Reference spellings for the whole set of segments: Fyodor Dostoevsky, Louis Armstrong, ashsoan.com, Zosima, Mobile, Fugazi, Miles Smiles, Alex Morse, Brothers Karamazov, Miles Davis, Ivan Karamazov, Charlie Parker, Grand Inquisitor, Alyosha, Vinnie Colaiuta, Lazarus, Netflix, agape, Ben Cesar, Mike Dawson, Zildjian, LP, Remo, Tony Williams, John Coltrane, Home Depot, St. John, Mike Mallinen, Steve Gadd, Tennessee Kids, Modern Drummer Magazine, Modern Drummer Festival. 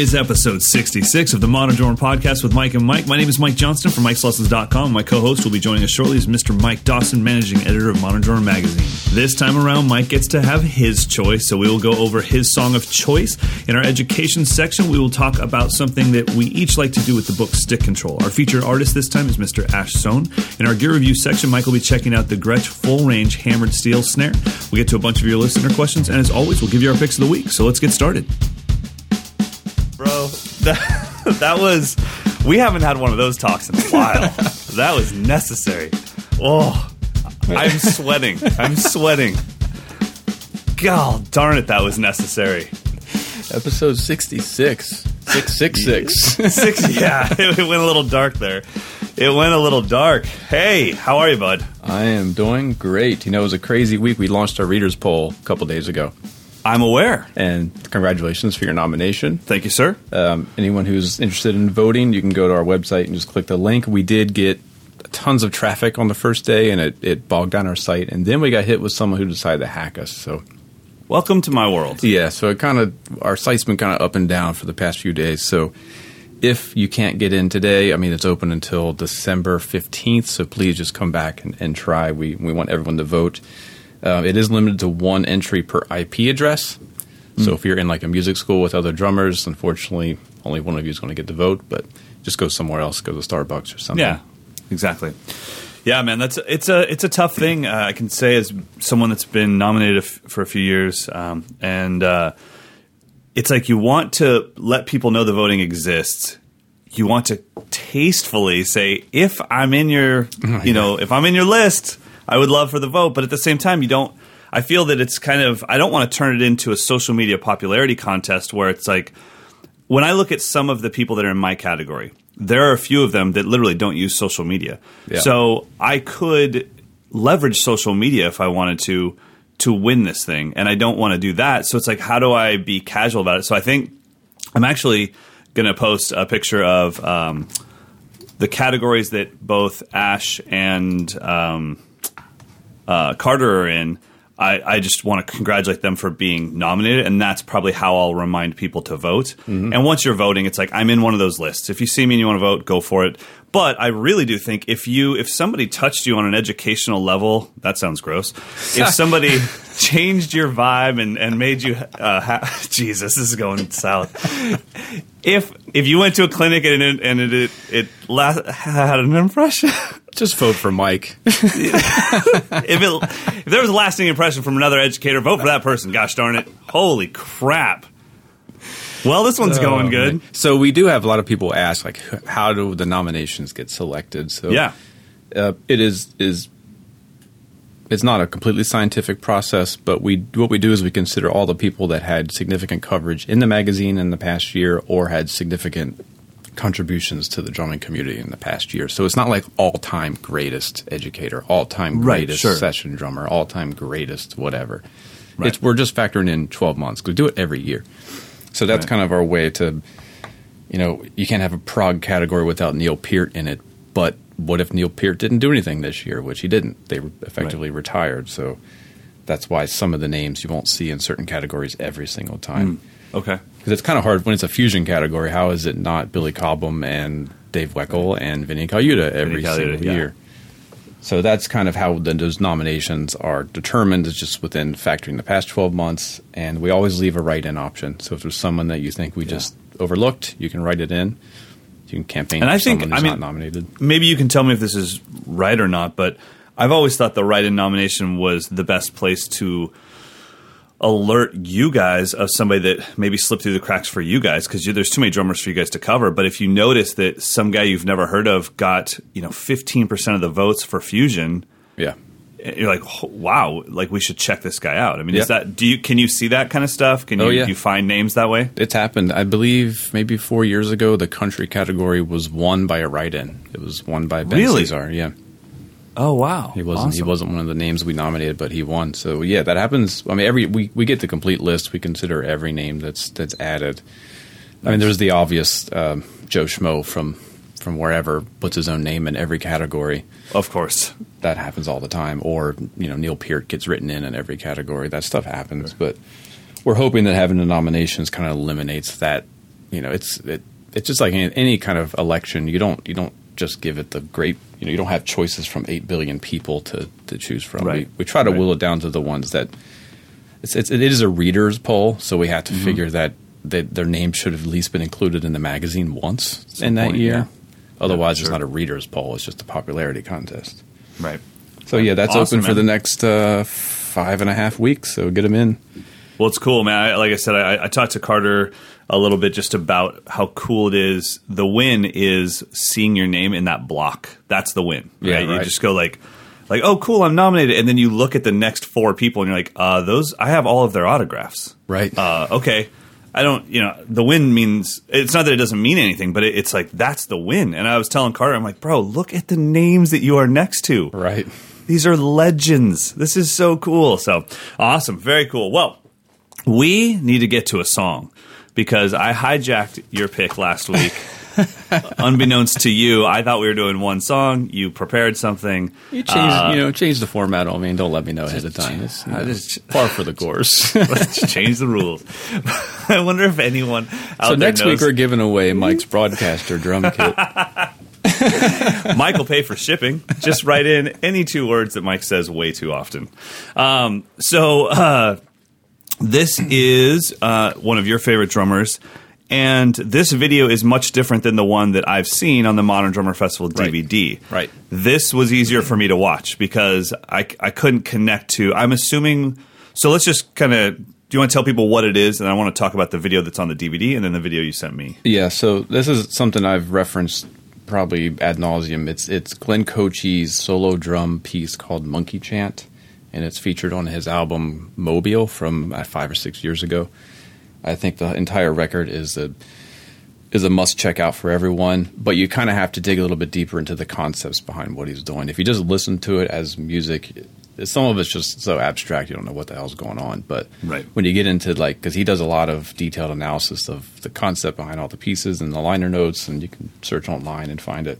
is episode 66 of the Modern Drummer Podcast with Mike and Mike. My name is Mike Johnston from Mike'sLessons.com. My co-host will be joining us shortly is Mr. Mike Dawson, managing editor of Modern Drummer Magazine. This time around, Mike gets to have his choice, so we will go over his song of choice. In our education section, we will talk about something that we each like to do with the book Stick Control. Our featured artist this time is Mr. Ash Soan. In our gear review section, Mike will be checking out the Gretsch Full Range Hammered Steel Snare. We get to a bunch of your listener questions, and as always, we'll give you our picks of the week. So let's get started. Bro, that was... We haven't had one of those talks in a while. That was necessary. Oh, I'm sweating. I'm sweating. God darn it, that was necessary. Episode 66. 666. Yeah, it went a little dark there. It went a little dark. Hey, how are you, bud? I am doing great. You know, it was a crazy week. We launched our readers poll a couple days ago. I'm aware. And congratulations for your nomination. Thank you, sir. Anyone who's interested in voting, you can go to our website and just click the link. We did get tons of traffic on the first day, and it bogged down our site. And then we got hit with someone who decided to hack us. So, welcome to my world. Yeah, so our site's been kind of up and down for the past few days. So if you can't get in today, I mean, it's open until December 15th. So please just come back and try. We want everyone to vote. It is limited to one entry per IP address. So if you're in like a music school with other drummers, unfortunately, only one of you is going to get to vote. But just go somewhere else, go to Starbucks or something. Yeah, exactly. Yeah, man, it's a tough thing. I can say as someone that's been nominated for a few years, and it's like you want to let people know the voting exists. You want to tastefully say, if I'm in your, if I'm in your list, I would love for the vote, but at the same time, you don't. I feel that it's kind of. I don't want to turn it into a social media popularity contest where it's like, when I look at some of the people that are in my category, there are a few of them that literally don't use social media. Yeah. So I could leverage social media if I wanted to win this thing, and I don't want to do that. So it's like, how do I be casual about it? So I think I'm actually going to post a picture of the categories that both Ash and Carter are in. I just want to congratulate them for being nominated, and that's probably how I'll remind people to vote. Mm-hmm. And once you're voting, it's like, I'm in one of those lists. If you see me and you want to vote, go for it. But I really do think if somebody touched you on an educational level, that sounds gross. If somebody changed your vibe and made you Jesus, this is going south. If you went to a clinic and it had an impression, just vote for Mike. If there was a lasting impression from another educator, vote for that person. Gosh darn it! Holy crap! Well, this one's going good. Man. So we do have a lot of people ask, like, how do the nominations get selected? So yeah, it's not a completely scientific process, but what we do is we consider all the people that had significant coverage in the magazine in the past year or had significant contributions to the drumming community in the past year. So it's not like all-time greatest educator, all-time greatest session drummer, all-time greatest whatever. Right. We're just factoring in 12 months because we do it every year. So that's kind of our way to, you can't have a prog category without Neil Peart in it. But what if Neil Peart didn't do anything this year, which he didn't? They effectively retired. So that's why some of the names you won't see in certain categories every single time. Okay. Because it's kind of hard when it's a fusion category. How is it not Billy Cobham and Dave Weckl and Vinnie Colaiuta every single year? So that's kind of how those nominations are determined, is just within factoring the past 12 months. And we always leave a write-in option. So if there's someone that you think we just overlooked, you can write it in. You can campaign for someone who's not nominated. Maybe you can tell me if this is right or not, but I've always thought the write-in nomination was the best place to alert you guys of somebody that maybe slipped through the cracks for you guys, because there's too many drummers for you guys to cover. But if you notice that some guy you've never heard of got 15% of the votes for fusion, you're like, oh, wow, like we should check this guy out. I mean, is that can you see that kind of stuff? Can you do you find names that way? It's happened. I believe maybe 4 years ago the country category was won by a write-in. It was won by Ben Cesar. Yeah. Oh wow! He wasn't one of the names we nominated, but he won. So yeah, that happens. I mean, we get the complete list. We consider every name that's added. I mean, there's the obvious Joe Schmo from wherever puts his own name in every category. Of course, that happens all the time. Or Neil Peart gets written in every category. That stuff happens. Sure. But we're hoping that having the nominations kind of eliminates that you know, it's just like any kind of election. You don't just give it the great, you know, you don't have choices from 8 billion people to choose from. Right. We try to whittle it down to the ones that it is a reader's poll, so we have to figure that their name should have at least been included in the magazine once in that year. Yeah. Otherwise, it's not a reader's poll; it's just a popularity contest. Right. So yeah, that's awesome, open for the next 5.5 weeks. So get them in. Well, it's cool, man. Like I said, I talked to Carter a little bit just about how cool it is. The win is seeing your name in that block. That's the win. Right? Yeah, right. You just go like, oh, cool, I'm nominated. And then you look at the next 4 people and you're like, those, I have all of their autographs. Right. Okay. I don't, you know, the win means, it's not that it doesn't mean anything, but it's like, that's the win. And I was telling Carter, I'm like, bro, look at the names that you are next to. Right. These are legends. This is so cool. So awesome. Very cool. Well, we need to get to a song because I hijacked your pick last week. Unbeknownst to you, I thought we were doing one song. You prepared something. You changed, the format on me and don't let me know ahead of time. It's par for the course. Let's change the rules. I wonder if anyone out there knows. So next week we're giving away Mike's Broadcaster drum kit. Mike will pay for shipping. Just write in any 2 words that Mike says way too often. This is one of your favorite drummers. And this video is much different than the one that I've seen on the Modern Drummer Festival DVD. Right. This was easier for me to watch because I couldn't connect to – I'm assuming – so let's just kind of – do you want to tell people what it is? And I want to talk about the video that's on the DVD and then the video you sent me. Yeah, so this is something I've referenced probably ad nauseum. It's Glenn Kotche's solo drum piece called Monkey Chant, and it's featured on his album Mobile from 5 or 6 years ago. I think the entire record is a must check out for everyone, but you kind of have to dig a little bit deeper into the concepts behind what he's doing. If you just listen to it as music, some of it's just so abstract you don't know what the hell's going on. But when you get into because he does a lot of detailed analysis of the concept behind all the pieces and the liner notes, and you can search online and find it.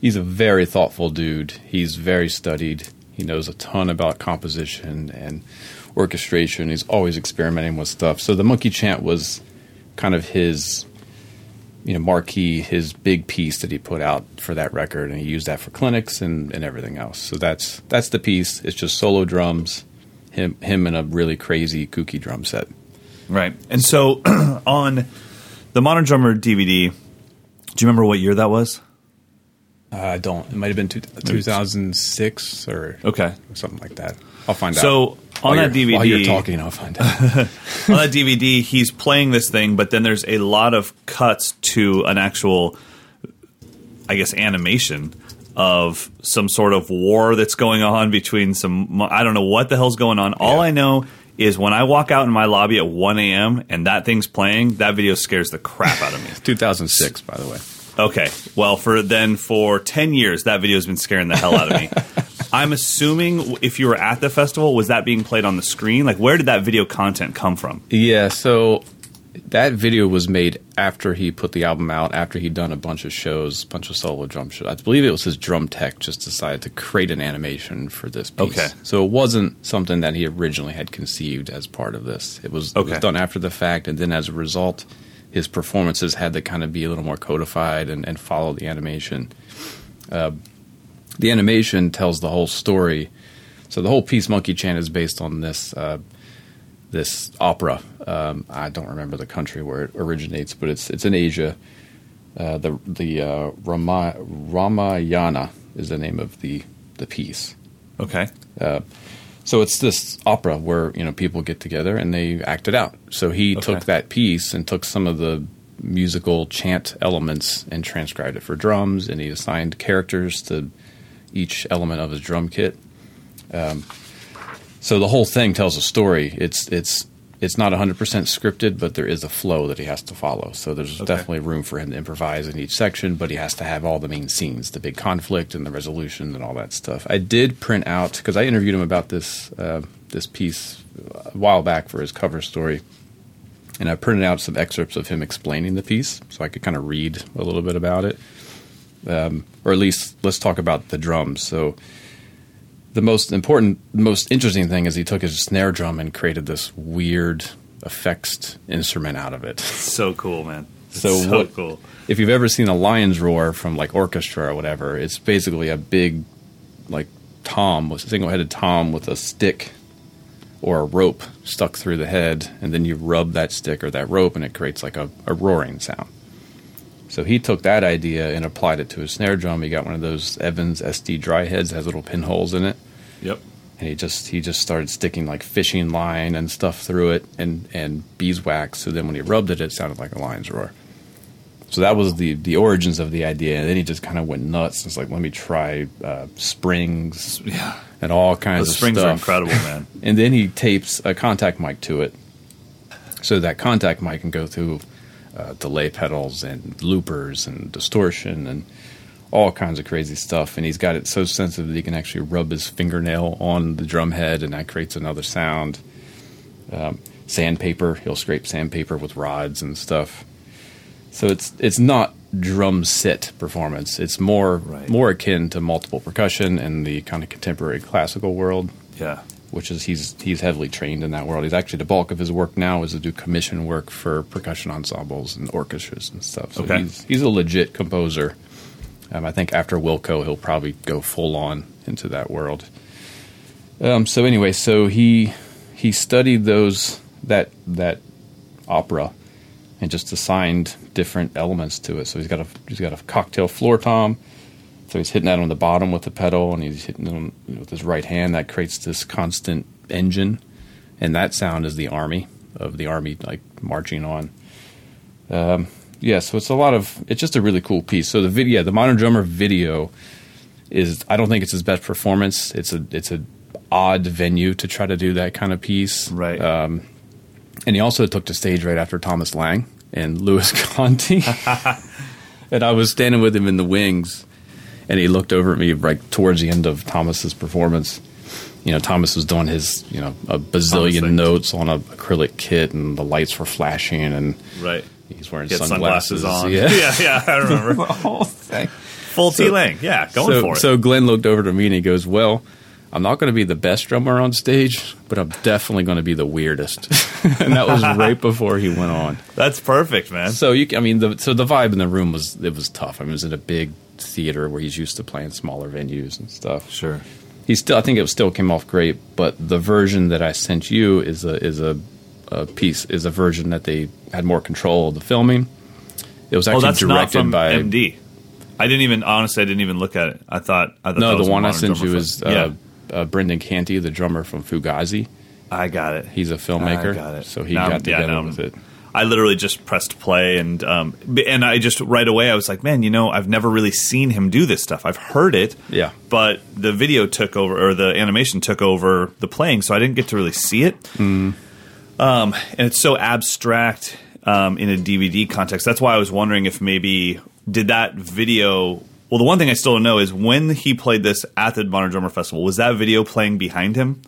He's a very thoughtful dude. He's very studied. He knows a ton about composition and orchestration. He's always experimenting with stuff. So the Monkey Chant was kind of his, marquee, his big piece that he put out for that record, and he used that for clinics and everything else. So that's the piece. It's just solo drums, him in a really crazy, kooky drum set. Right. And so on the Modern Drummer DVD, do you remember what year that was? I don't. It might have been 2006 or something like that. I'll find out. So on that DVD, while you're talking, I'll find out. On that DVD, he's playing this thing, but then there's a lot of cuts to an actual, I guess, animation of some sort of war that's going on between some. I don't know what the hell's going on. All I know is when I walk out in my lobby at 1 a.m. and that thing's playing, that video scares the crap out of me. 2006, by the way. Okay. Well, for 10 years, that video's been scaring the hell out of me. I'm assuming if you were at the festival, was that being played on the screen? Like, where did that video content come from? Yeah, so that video was made after he put the album out, after he'd done a bunch of shows, a bunch of solo drum shows. I believe it was his drum tech just decided to create an animation for this piece. Okay. So it wasn't something that he originally had conceived as part of this. It was done after the fact, and then as a result, his performances had to kind of be a little more codified and follow the animation. The animation tells the whole story. So the whole piece, Monkey Chant, is based on this this opera. I don't remember the country where it originates, but it's in Asia. The Ramayana is the name of the piece. Okay. So it's this opera where, people get together and they act it out. So he took that piece and took some of the musical chant elements and transcribed it for drums, and he assigned characters to each element of his drum kit. So the whole thing tells a story. It's not 100% scripted, but there is a flow that he has to follow. So there's definitely room for him to improvise in each section, but he has to have all the main scenes, the big conflict and the resolution and all that stuff. I did print out, because I interviewed him about this piece a while back for his cover story, and I printed out some excerpts of him explaining the piece so I could kind of read a little bit about it. Or at least let's talk about the drums. So the most important, most interesting thing is he took his snare drum and created this weird effects instrument out of it. So cool, man. So cool. If you've ever seen a lion's roar from like orchestra or whatever, it's basically a big like tom, a single-headed tom with a stick or a rope stuck through the head, and then you rub that stick or that rope and it creates like a roaring sound. So he took that idea and applied it to his snare drum. He got one of those Evans SD dry heads that has little pinholes in it. Yep. And he just started sticking like fishing line and stuff through it and beeswax. So then when he rubbed it, it sounded like a lion's roar. So that was the origins of the idea. And then he just kind of went nuts. It's like, let me try springs and all kinds of springs stuff. Springs are incredible, man. And then he tapes a contact mic to it. So that contact mic can go through delay pedals and loopers and distortion and all kinds of crazy stuff, and he's got it so sensitive that he can actually rub his fingernail on the drum head, and that creates another sound. Sandpaper, he'll scrape sandpaper with rods and stuff. So it's not drum set performance. It's more akin to multiple percussion and the kind of contemporary classical world. Yeah, which is he's heavily trained in that world. He's actually, the bulk of his work now is to do commission work for percussion ensembles and orchestras and stuff. So he's a legit composer. I think after Wilco, he'll probably go full on into that world. So anyway, so he studied that opera and just assigned different elements to it. So he's got a cocktail floor tom. So he's hitting that on the bottom with the pedal, and he's hitting it with his right hand. That creates this constant engine, and that sound is the army like marching on. So it's just a really cool piece. So the video, the Modern Drummer video, is, I don't think it's his best performance. It's a odd venue to try to do that kind of piece. Right. And he also took the stage right after Thomas Lang and Louis Conti. And I was standing with him in the wings, and he looked over at me like towards the end of Thomas's performance. You know, Thomas was doing his, you know, a bazillion notes on an acrylic kit, and the lights were flashing, and right. He's wearing sunglasses on. Yeah, I remember. The whole thing. Full T-Lang. Going for it. So Glenn looked over to me and he goes, well, I'm not going to be the best drummer on stage, but I'm definitely going to be the weirdest. And that was right before he went on. That's perfect, man. So, the vibe in the room was tough. I mean, it was in a big theater where he's used to playing smaller venues and stuff. Sure. I think it still came off great, but the version that I sent you is a version that they had more control of the filming. It was actually directed by MD. I didn't even look at it. I thought no, the one I sent you is Brendan Canty, the drummer from Fugazi. I got it. He's a filmmaker. I got it. So he got together with it. I literally just pressed play, and I just right away I was like, man, I've never really seen him do this stuff. I've heard it, yeah, but the video took over, or the animation took over the playing, so I didn't get to really see it. Mm. And it's so abstract in a DVD context. That's why I was wondering if maybe did that video. Well, the one thing I still don't know is when he played this at the Modern Drummer Festival, was that video playing behind him?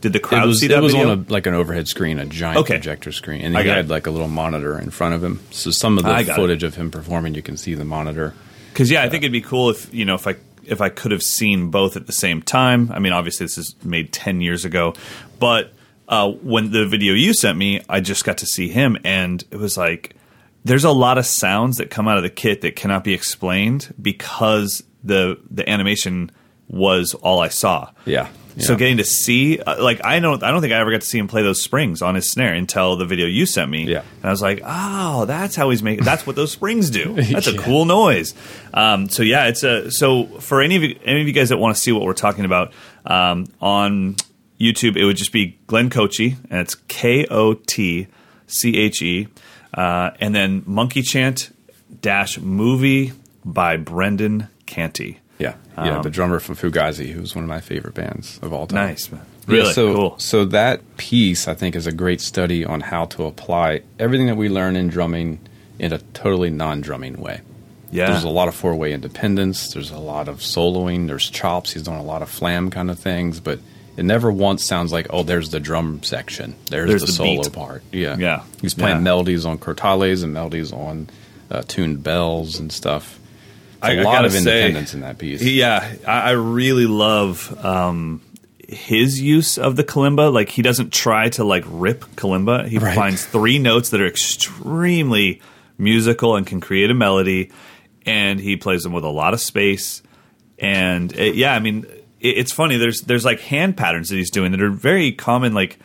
Did the crowd see that video? It was on an overhead screen, a giant projector screen. And he had like a little monitor in front of him. So some of the footage of him performing, you can see the monitor. Because, I think it'd be cool if, if I could have seen both at the same time. I mean, obviously this is made 10 years ago, but... when the video you sent me, I just got to see him, and it was like there's a lot of sounds that come out of the kit that cannot be explained because the animation was all I saw. Yeah. So getting to see, I don't think I ever got to see him play those springs on his snare until the video you sent me. Yeah. And I was like, oh, that's how he's making. That's what those springs do. That's a cool noise. So for any of you guys that want to see what we're talking about on YouTube, it would just be Glenn Kotche, and it's Kotche, and then Monkey Chant -movie by Brendan Canty. Yeah, the drummer from Fugazi, who's one of my favorite bands of all time. Nice, man. Really cool. So that piece, I think, is a great study on how to apply everything that we learn in drumming in a totally non-drumming way. Yeah. There's a lot of four-way independence. There's a lot of soloing. There's chops. He's doing a lot of flam kind of things, but... it never once sounds like, oh, there's the drum section. There's the solo beat. Part. Yeah. He's playing melodies on crotales and melodies on tuned bells and stuff. A lot of independence in that piece. Yeah. I really love his use of the kalimba. Like, he doesn't try to, like, rip kalimba. He finds three notes that are extremely musical and can create a melody, and he plays them with a lot of space. And it, yeah, I mean, it's funny. There's like hand patterns that he's doing that are very common, like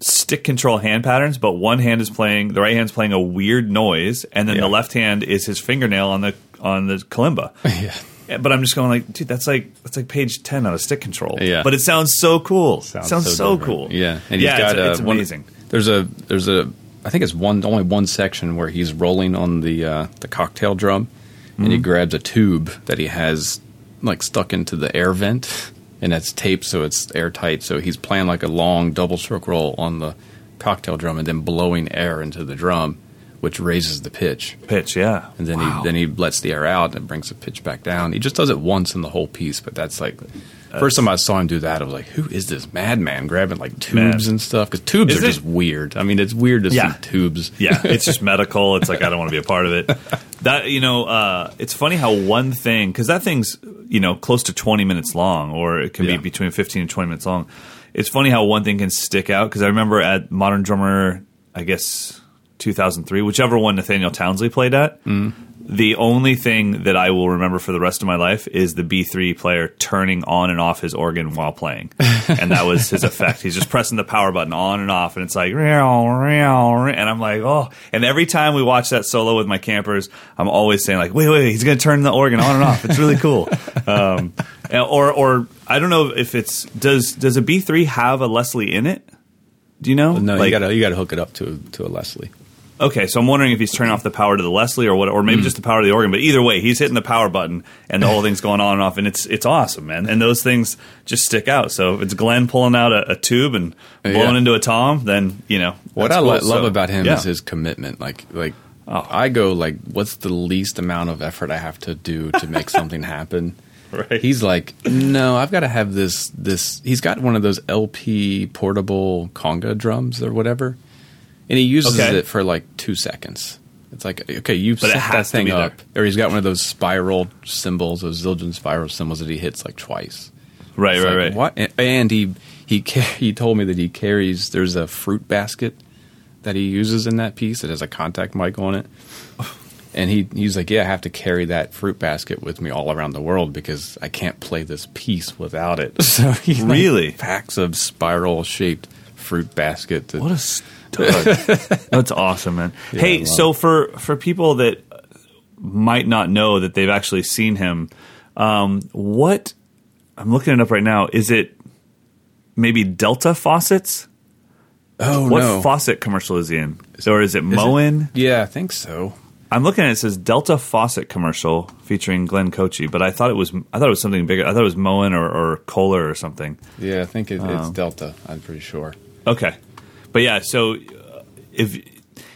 stick control hand patterns, but one hand is playing, the right hand's playing a weird noise, and then the left hand is his fingernail on the kalimba. Yeah. But I'm just going like, dude, that's like page 10 out of stick control. Yeah. But it sounds so cool. Sounds so cool. Yeah. And he's got it's amazing. There's I think it's only one section where he's rolling on the cocktail drum, and he grabs a tube that he has like stuck into the air vent, and that's taped so it's airtight, so he's playing like a long double stroke roll on the cocktail drum and then blowing air into the drum, which raises the pitch, yeah, and then he lets the air out and brings the pitch back down. He just does it once in the whole piece, but that's like first time I saw him do that, I was like, who is this madman grabbing like tubes and stuff? Because tubes are just weird. I mean, it's weird to see tubes. Yeah, it's just medical. It's like, I don't want to be a part of it. That, you know, it's funny how one thing, because that thing's, you know, close to 20 minutes long, or it can be between 15 and 20 minutes long. It's funny how one thing can stick out, because I remember at Modern Drummer, I guess, 2003, whichever one Nathaniel Townsley played at, the only thing that I will remember for the rest of my life is the B3 player turning on and off his organ while playing. And that was his effect. He's just pressing the power button on and off, and it's like, and I'm like, oh. And every time we watch that solo with my campers, I'm always saying like, wait, he's going to turn the organ on and off. It's really cool. Or I don't know if it's, does a B3 have a Leslie in it? Do you know? No, like, you gotta hook it up to a Leslie. Okay, so I'm wondering if he's turning off the power to the Leslie or what, or maybe just the power to the organ. But either way, he's hitting the power button, and the whole thing's going on and off, and it's awesome, man. And those things just stick out. So if it's Glenn pulling out a tube and blowing into a tom, then, you know. What I love about him is his commitment. Like I go, like, what's the least amount of effort I have to do to make something happen? Right. He's like, no, I've got to have this. He's got one of those LP portable conga drums or whatever. And he uses it for like 2 seconds. It's like, okay, you set that thing up. Or he's got one of those spiral cymbals, those Zildjian spiral cymbals that he hits like twice. Right. What? And he told me that he carries, there's a fruit basket that he uses in that piece that has a contact mic on it. And he's like, yeah, I have to carry that fruit basket with me all around the world because I can't play this piece without it. So he like packs of spiral-shaped fruit basket. What a stud. That's awesome, man. Yeah, hey, so for people that might not know that they've actually seen him, what – I'm looking it up right now. Is it maybe Delta Faucets? Oh, What faucet commercial is he in? Or is it Moen? Yeah, I think so. I'm looking at it, it says Delta Faucet commercial featuring Glenn Kotche, but I thought it was something bigger. I thought it was Moen or Kohler or something. Yeah, I think it's Delta, I'm pretty sure. Okay. But yeah, so if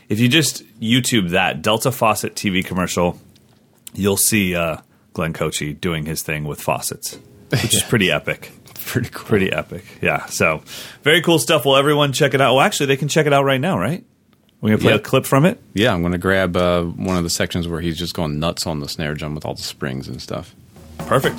you just YouTube that Delta Faucet TV commercial, you'll see Glenn Kotche doing his thing with faucets, which is pretty epic. Pretty cool. Pretty epic, yeah. So very cool stuff. Well, everyone check it out. Well, actually, they can check it out right now, right? We're going to play a clip from it? Yeah, I'm going to grab one of the sections where he's just going nuts on the snare drum with all the springs and stuff. Perfect.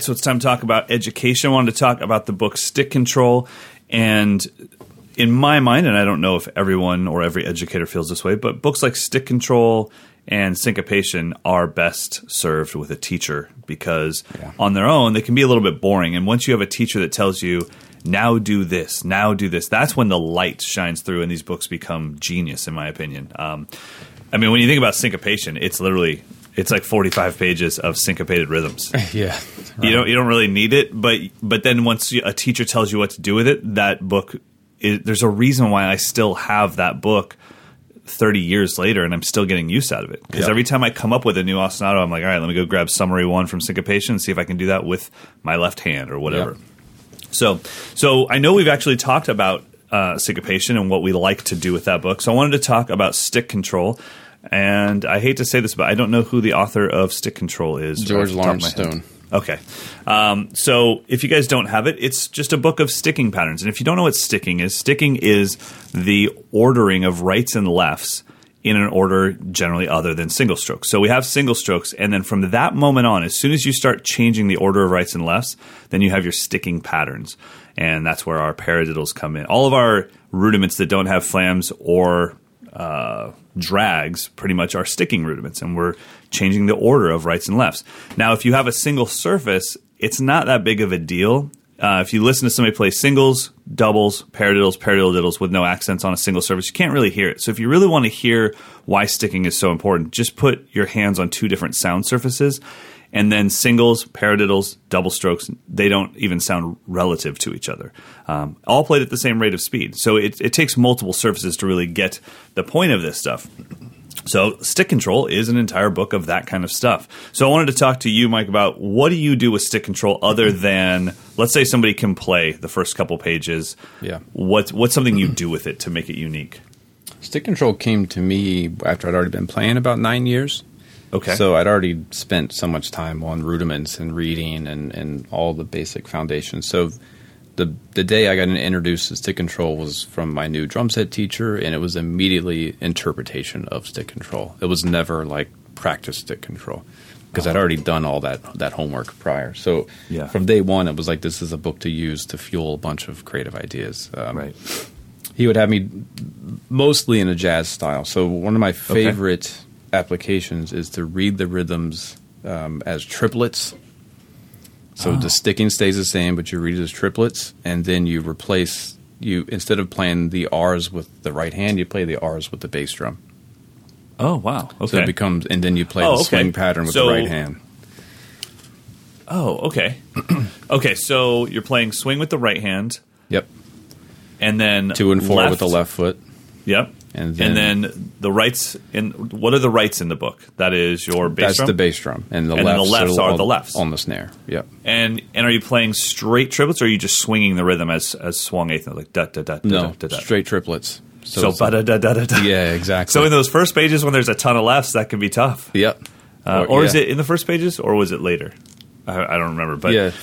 So it's time to talk about education. I wanted to talk about the book Stick Control. And in my mind, and I don't know if everyone or every educator feels this way, but books like Stick Control and Syncopation are best served with a teacher because on their own, they can be a little bit boring. And once you have a teacher that tells you, now do this, that's when the light shines through and these books become genius, in my opinion. I mean, when you think about Syncopation, it's literally It's like 45 pages of syncopated rhythms. Yeah. Right. You don't really need it, but then once a teacher tells you what to do with it, that book, there's a reason why I still have that book 30 years later and I'm still getting use out of it. Because every time I come up with a new ostinato, I'm like, all right, let me go grab summary one from Syncopation and see if I can do that with my left hand or whatever. Yeah. So I know we've actually talked about Syncopation and what we like to do with that book. So I wanted to talk about Stick Control. And I hate to say this, but I don't know who the author of Stick Control is. George Lawrence Stone. Okay. So if you guys don't have it, it's just a book of sticking patterns. And if you don't know what sticking is the ordering of rights and lefts in an order generally other than single strokes. So we have single strokes, and then from that moment on, as soon as you start changing the order of rights and lefts, then you have your sticking patterns. And that's where our paradiddles come in. All of our rudiments that don't have flams or drags pretty much are sticking rudiments, and we're changing the order of rights and lefts. Now, if you have a single surface, it's not that big of a deal. If you listen to somebody play singles, doubles, paradiddles, paradiddle diddles with no accents on a single surface, you can't really hear it. So if you really want to hear why sticking is so important, just put your hands on two different sound surfaces, and then singles, paradiddles, double strokes, they don't even sound relative to each other. All played at the same rate of speed. So it takes multiple surfaces to really get the point of this stuff. So Stick Control is an entire book of that kind of stuff. So I wanted to talk to you, Mike, about what do you do with Stick Control other than, let's say somebody can play the first couple pages. Yeah. What's something you do with it to make it unique? Stick Control came to me after I'd already been playing about 9 years. Okay. So I'd already spent so much time on rudiments and reading and all the basic foundations. So the day I got introduced to Stick Control was from my new drum set teacher, and it was immediately interpretation of Stick Control. It was never like practice Stick Control because I'd already done all that homework prior. So from day one, it was like this is a book to use to fuel a bunch of creative ideas. Right. He would have me mostly in a jazz style. So one of my favorite applications is to read the rhythms as triplets. So the sticking stays the same, but you read it as triplets, and then you replace instead of playing the R's with the right hand, you play the R's with the bass drum. Oh wow! Okay. So it becomes, and then you play the swing pattern with the right hand. Oh, okay. Okay, so you're playing swing with the right hand. Yep. And then 2 and 4 left with the left foot. Yep. And then the rights what are the rights in the book? That is your bass drum? That's the bass drum. And the lefts are on the snare. Yep. And are you playing straight triplets, or are you just swinging the rhythm as swung eighth note, like da da da da da da da? Straight triplets. So ba da da da da da. Yeah, exactly. So in those first pages when there's a ton of lefts, that can be tough. Yep. Or is it in the first pages, or was it later? I don't remember, but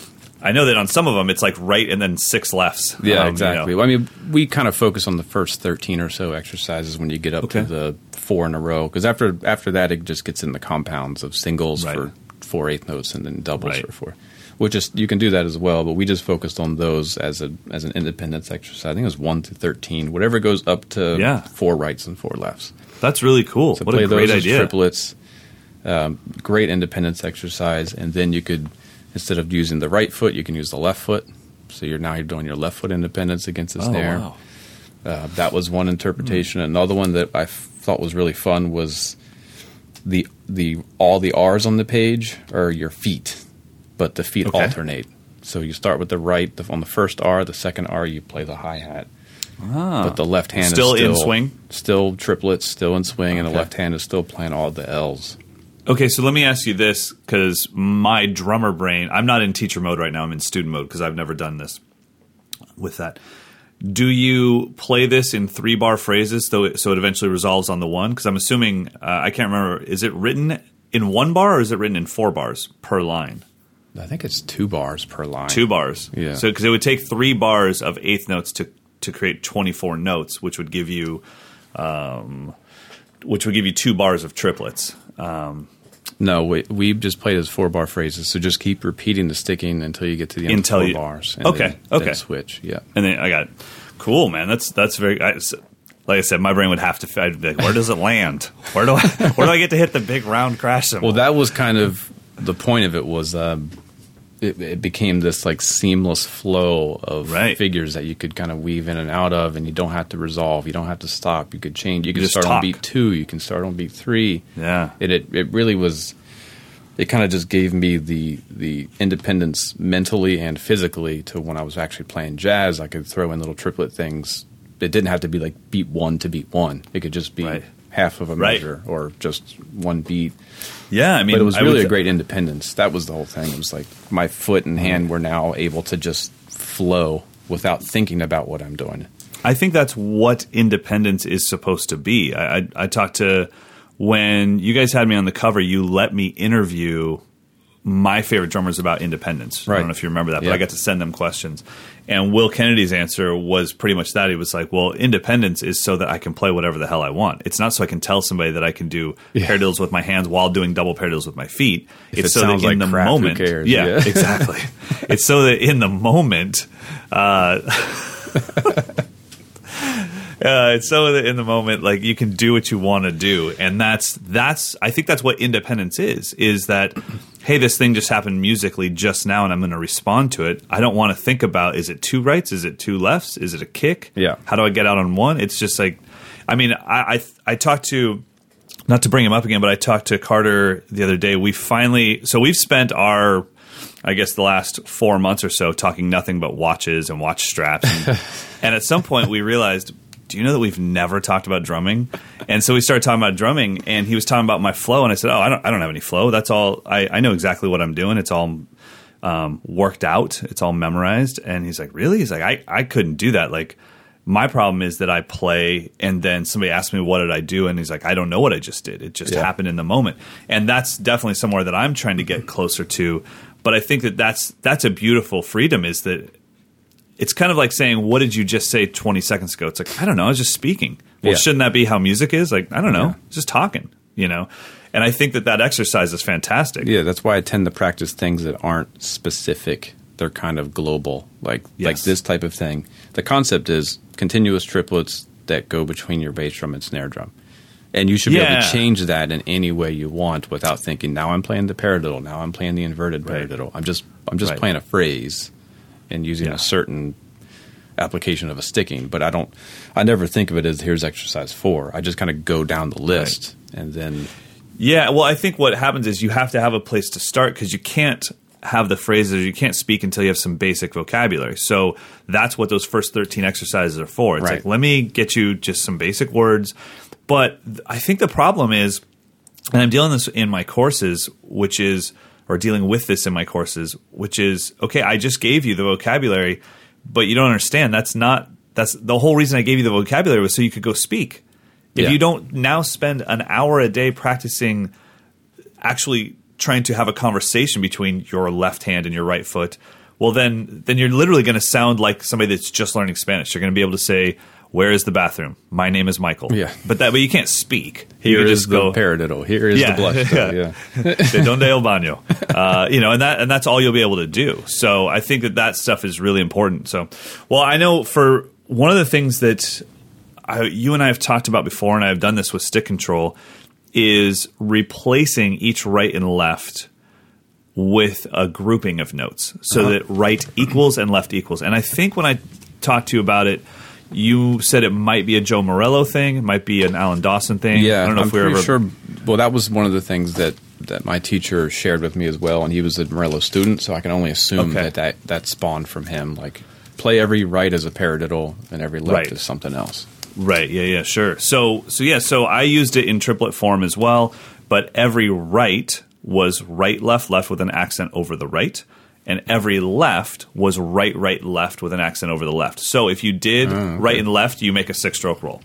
I know that on some of them, it's like right and then 6 lefts. Yeah, exactly. You know. Well, I mean, we kind of focus on the first 13 or so exercises when you get up to the 4 in a row. Because after that, it just gets in the compounds of singles for 4/8 notes and then doubles for 4. Which is, you can do that as well, but we just focused on those as an independence exercise. I think it was 1 to 13. Whatever goes up to 4 rights and 4 lefts. That's really cool. So what play a great idea. Triplets. Great independence exercise. And then you could... Instead of using the right foot, you can use the left foot. So you're doing your left foot independence against the snare. Wow. That was one interpretation. Another one that I thought was really fun was the all the R's on the page are your feet, but the feet alternate. So you start with the right on the first R, the second R you play the hi-hat. Ah. But the left hand is still in swing? Still triplets, still in swing, and the left hand is still playing all the L's. Okay, so let me ask you this, because my drummer brain – I'm not in teacher mode right now. I'm in student mode because I've never done this with that. Do you play this in 3-bar phrases so it eventually resolves on the 1? Because I'm assuming I can't remember. Is it written in 1 bar or is it written in 4 bars per line? I think it's 2 bars per line. 2 bars. Yeah. So because it would take 3 bars of eighth notes to create 24 notes, which would give you 2 bars of triplets. No, we just played as 4-bar phrases, so just keep repeating the sticking until you get to the end of 4 bars. And then switch, And then I got it. Cool, man. That's very. Like I said, my brain would have to. I'd be like, where does it land? Where do I get to hit the big round crash symbol? Well, that was kind of the point of it was it became this like seamless flow of figures that you could kind of weave in and out of, and you don't have to resolve, you don't have to stop, you could change, you could just start on beat 2, you can start on beat 3. Yeah, and it really was. It kind of just gave me the independence mentally and physically to when I was actually playing jazz, I could throw in little triplet things. It didn't have to be like beat 1 to beat 1. It could just be half of a measure or just one beat. Yeah, I mean, but it was really a great independence. That was the whole thing. It was like my foot and hand were now able to just flow without thinking about what I'm doing. I think that's what independence is supposed to be. I talked to when you guys had me on the cover, you let me interview my favorite drummers about independence. Right. I don't know if you remember that, but I got to send them questions. And Will Kennedy's answer was pretty much that. He was like, well, independence is so that I can play whatever the hell I want. It's not so I can tell somebody that I can do paradiddles with my hands while doing double paradiddles with my feet. It's so that in the moment. Yeah, exactly. It's so that in the moment, it's so that in the moment, like, you can do what you want to do. And that's I think that's what independence is that, hey, this thing just happened musically just now and I'm going to respond to it. I don't want to think about, is it two rights? Is it two lefts? Is it a kick? Yeah. How do I get out on one? It's just like, I mean, I talked to, not to bring him up again, but I talked to Carter the other day. We finally, so we've spent our, I guess, the last 4 months or so talking nothing but watches and watch straps. And at some point we realized, do you know that we've never talked about drumming? And so we started talking about drumming, and he was talking about my flow, and I said, oh, I don't have any flow. That's all. I know exactly what I'm doing. It's all worked out. It's all memorized. And he's like, really? He's like, I couldn't do that. Like, my problem is that I play, and then somebody asked me, what did I do? And he's like, I don't know what I just did. It just happened in the moment. And that's definitely somewhere that I'm trying to get closer to. But I think that that's a beautiful freedom, is that it's kind of like saying, what did you just say 20 seconds ago? It's like, I don't know. I was just speaking. Well, shouldn't that be how music is? Like, I don't know. Just talking, you know? And I think that exercise is fantastic. Yeah, that's why I tend to practice things that aren't specific. They're kind of global, like this type of thing. The concept is continuous triplets that go between your bass drum and snare drum. And you should be able to change that in any way you want without thinking, now I'm playing the paradiddle. Now I'm playing the inverted paradiddle. I'm just playing a phrase and using a certain application of a sticking. But I never think of it as here's exercise 4. I just kind of go down the list and then... Yeah, well, I think what happens is you have to have a place to start, because you can't have the phrases, you can't speak until you have some basic vocabulary. So that's what those first 13 exercises are for. It's like, let me get you just some basic words. But I think the problem is, and I'm dealing this in my courses, which is... or dealing with this in my courses, which is, okay, I just gave you the vocabulary, but you don't understand. That's the whole reason I gave you the vocabulary was so you could go speak. If you don't now spend an hour a day practicing actually trying to have a conversation between your left hand and your right foot, well, then you're literally going to sound like somebody that's just learning Spanish. You're going to be able to say, where is the bathroom? My name is Michael. Yeah. But that way you can't speak. Here is just the paradiddle. Here is the blush. De donde el baño? You know, and that's all you'll be able to do. So I think that stuff is really important. So, well, I know for one of the things that you and I have talked about before, and I've done this with Stick Control, is replacing each right and left with a grouping of notes so that right equals and left equals. And I think when I talked to you about it, you said it might be a Joe Morello thing. It might be an Alan Dawson thing. Yeah, I don't know if we were sure. Well, that was one of the things that my teacher shared with me as well, and he was a Morello student, so I can only assume that spawned from him. Like, play every right as a paradiddle and every left as something else. Right, yeah, sure. So I used it in triplet form as well, but every right was right, left, left with an accent over the right. And every left was right, right, left with an accent over the left. So if you did right and left, you make a 6-stroke roll.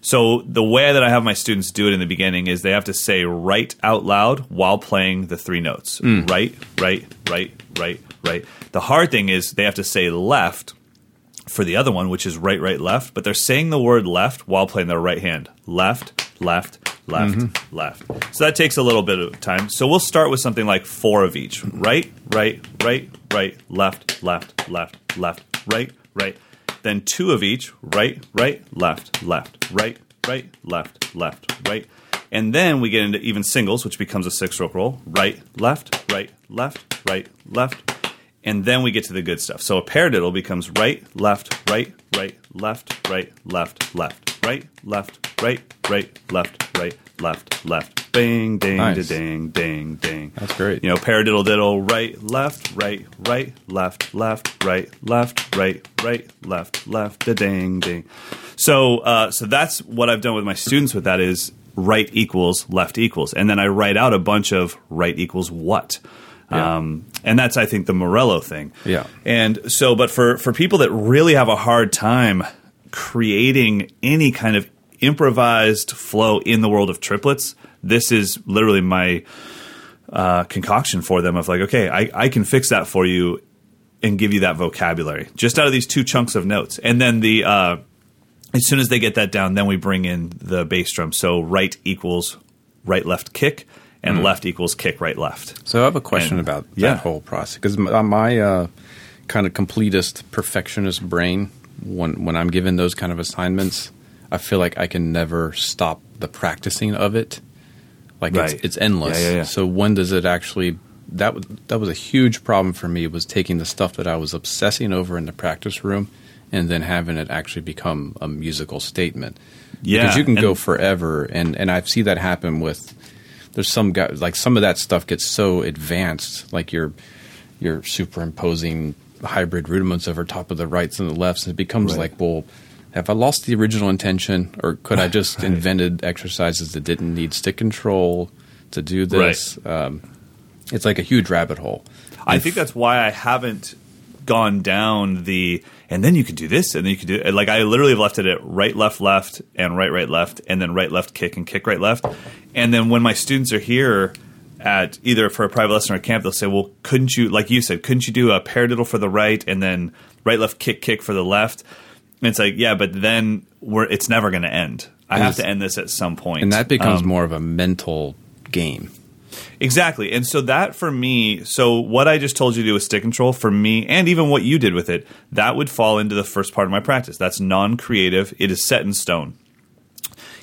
So the way that I have my students do it in the beginning is they have to say right out loud while playing the three notes. Right, right, right, right, right. The hard thing is they have to say left for the other one, which is right, right, left. But they're saying the word left while playing their right hand. Left, left, left, left. So that takes a little bit of time. So we'll start with something like 4 of each. Right, right, right, right, left, left, left, left, right, right. Then 2 of each. Right, right, left, left, right, right, left, left, right. And then we get into even singles, which becomes a six-stroke roll. Right, left, right, left, right, left. And then we get to the good stuff. So a paradiddle becomes right, left, right, right, left, right, left, left. Right, left, right, right, left, right, left, left. Bing, ding, nice. Da-ding, ding, ding. That's great. You know, paradiddle diddle, right, left, right, right, left, left, right, left, right, right, left, left, da-ding, ding. So that's what I've done with my students with that is right equals, left equals. And then I write out a bunch of right equals what. Yeah. And that's, I think, the Morello thing. Yeah. And so, but for people that really have a hard time creating any kind of improvised flow in the world of triplets, this is literally my concoction for them of like, okay, I can fix that for you and give you that vocabulary just out of these two chunks of notes. And then the as soon as they get that down, then we bring in the bass drum. So right equals right, left, kick. And left equals kick, right, left. So I have a question about that whole process. Because my kind of completist, perfectionist brain, when I'm given those kind of assignments, I feel like I can never stop the practicing of it. Like it's endless. Yeah. So when does it actually – that was a huge problem for me was taking the stuff that I was obsessing over in the practice room and then having it actually become a musical statement. Yeah. Because you can go forever. And I see that happen with – there's some guys like some of that stuff gets so advanced, like you're superimposing hybrid rudiments over top of the rights and the lefts, and it becomes like, well, have I lost the original intention, or could I just invented exercises that didn't need stick control to do this? Right. It's like a huge rabbit hole. I think that's why I haven't gone down the. And then you could do this, and then you could do – like I literally have left it at right, left, left, and right, right, left, and then right, left, kick, and kick, right, left. And then when my students are here at either for a private lesson or a camp, they'll say, well, couldn't you – like you said, couldn't you do a paradiddle for the right and then right, left, kick, kick for the left? And it's like, yeah, but then it's never going to end. I have to end this at some point. And that becomes more of a mental game. Exactly. And so that for me, so what I just told you to do with stick control for me and even what you did with it, that would fall into the first part of my practice. That's non-creative. It is set in stone.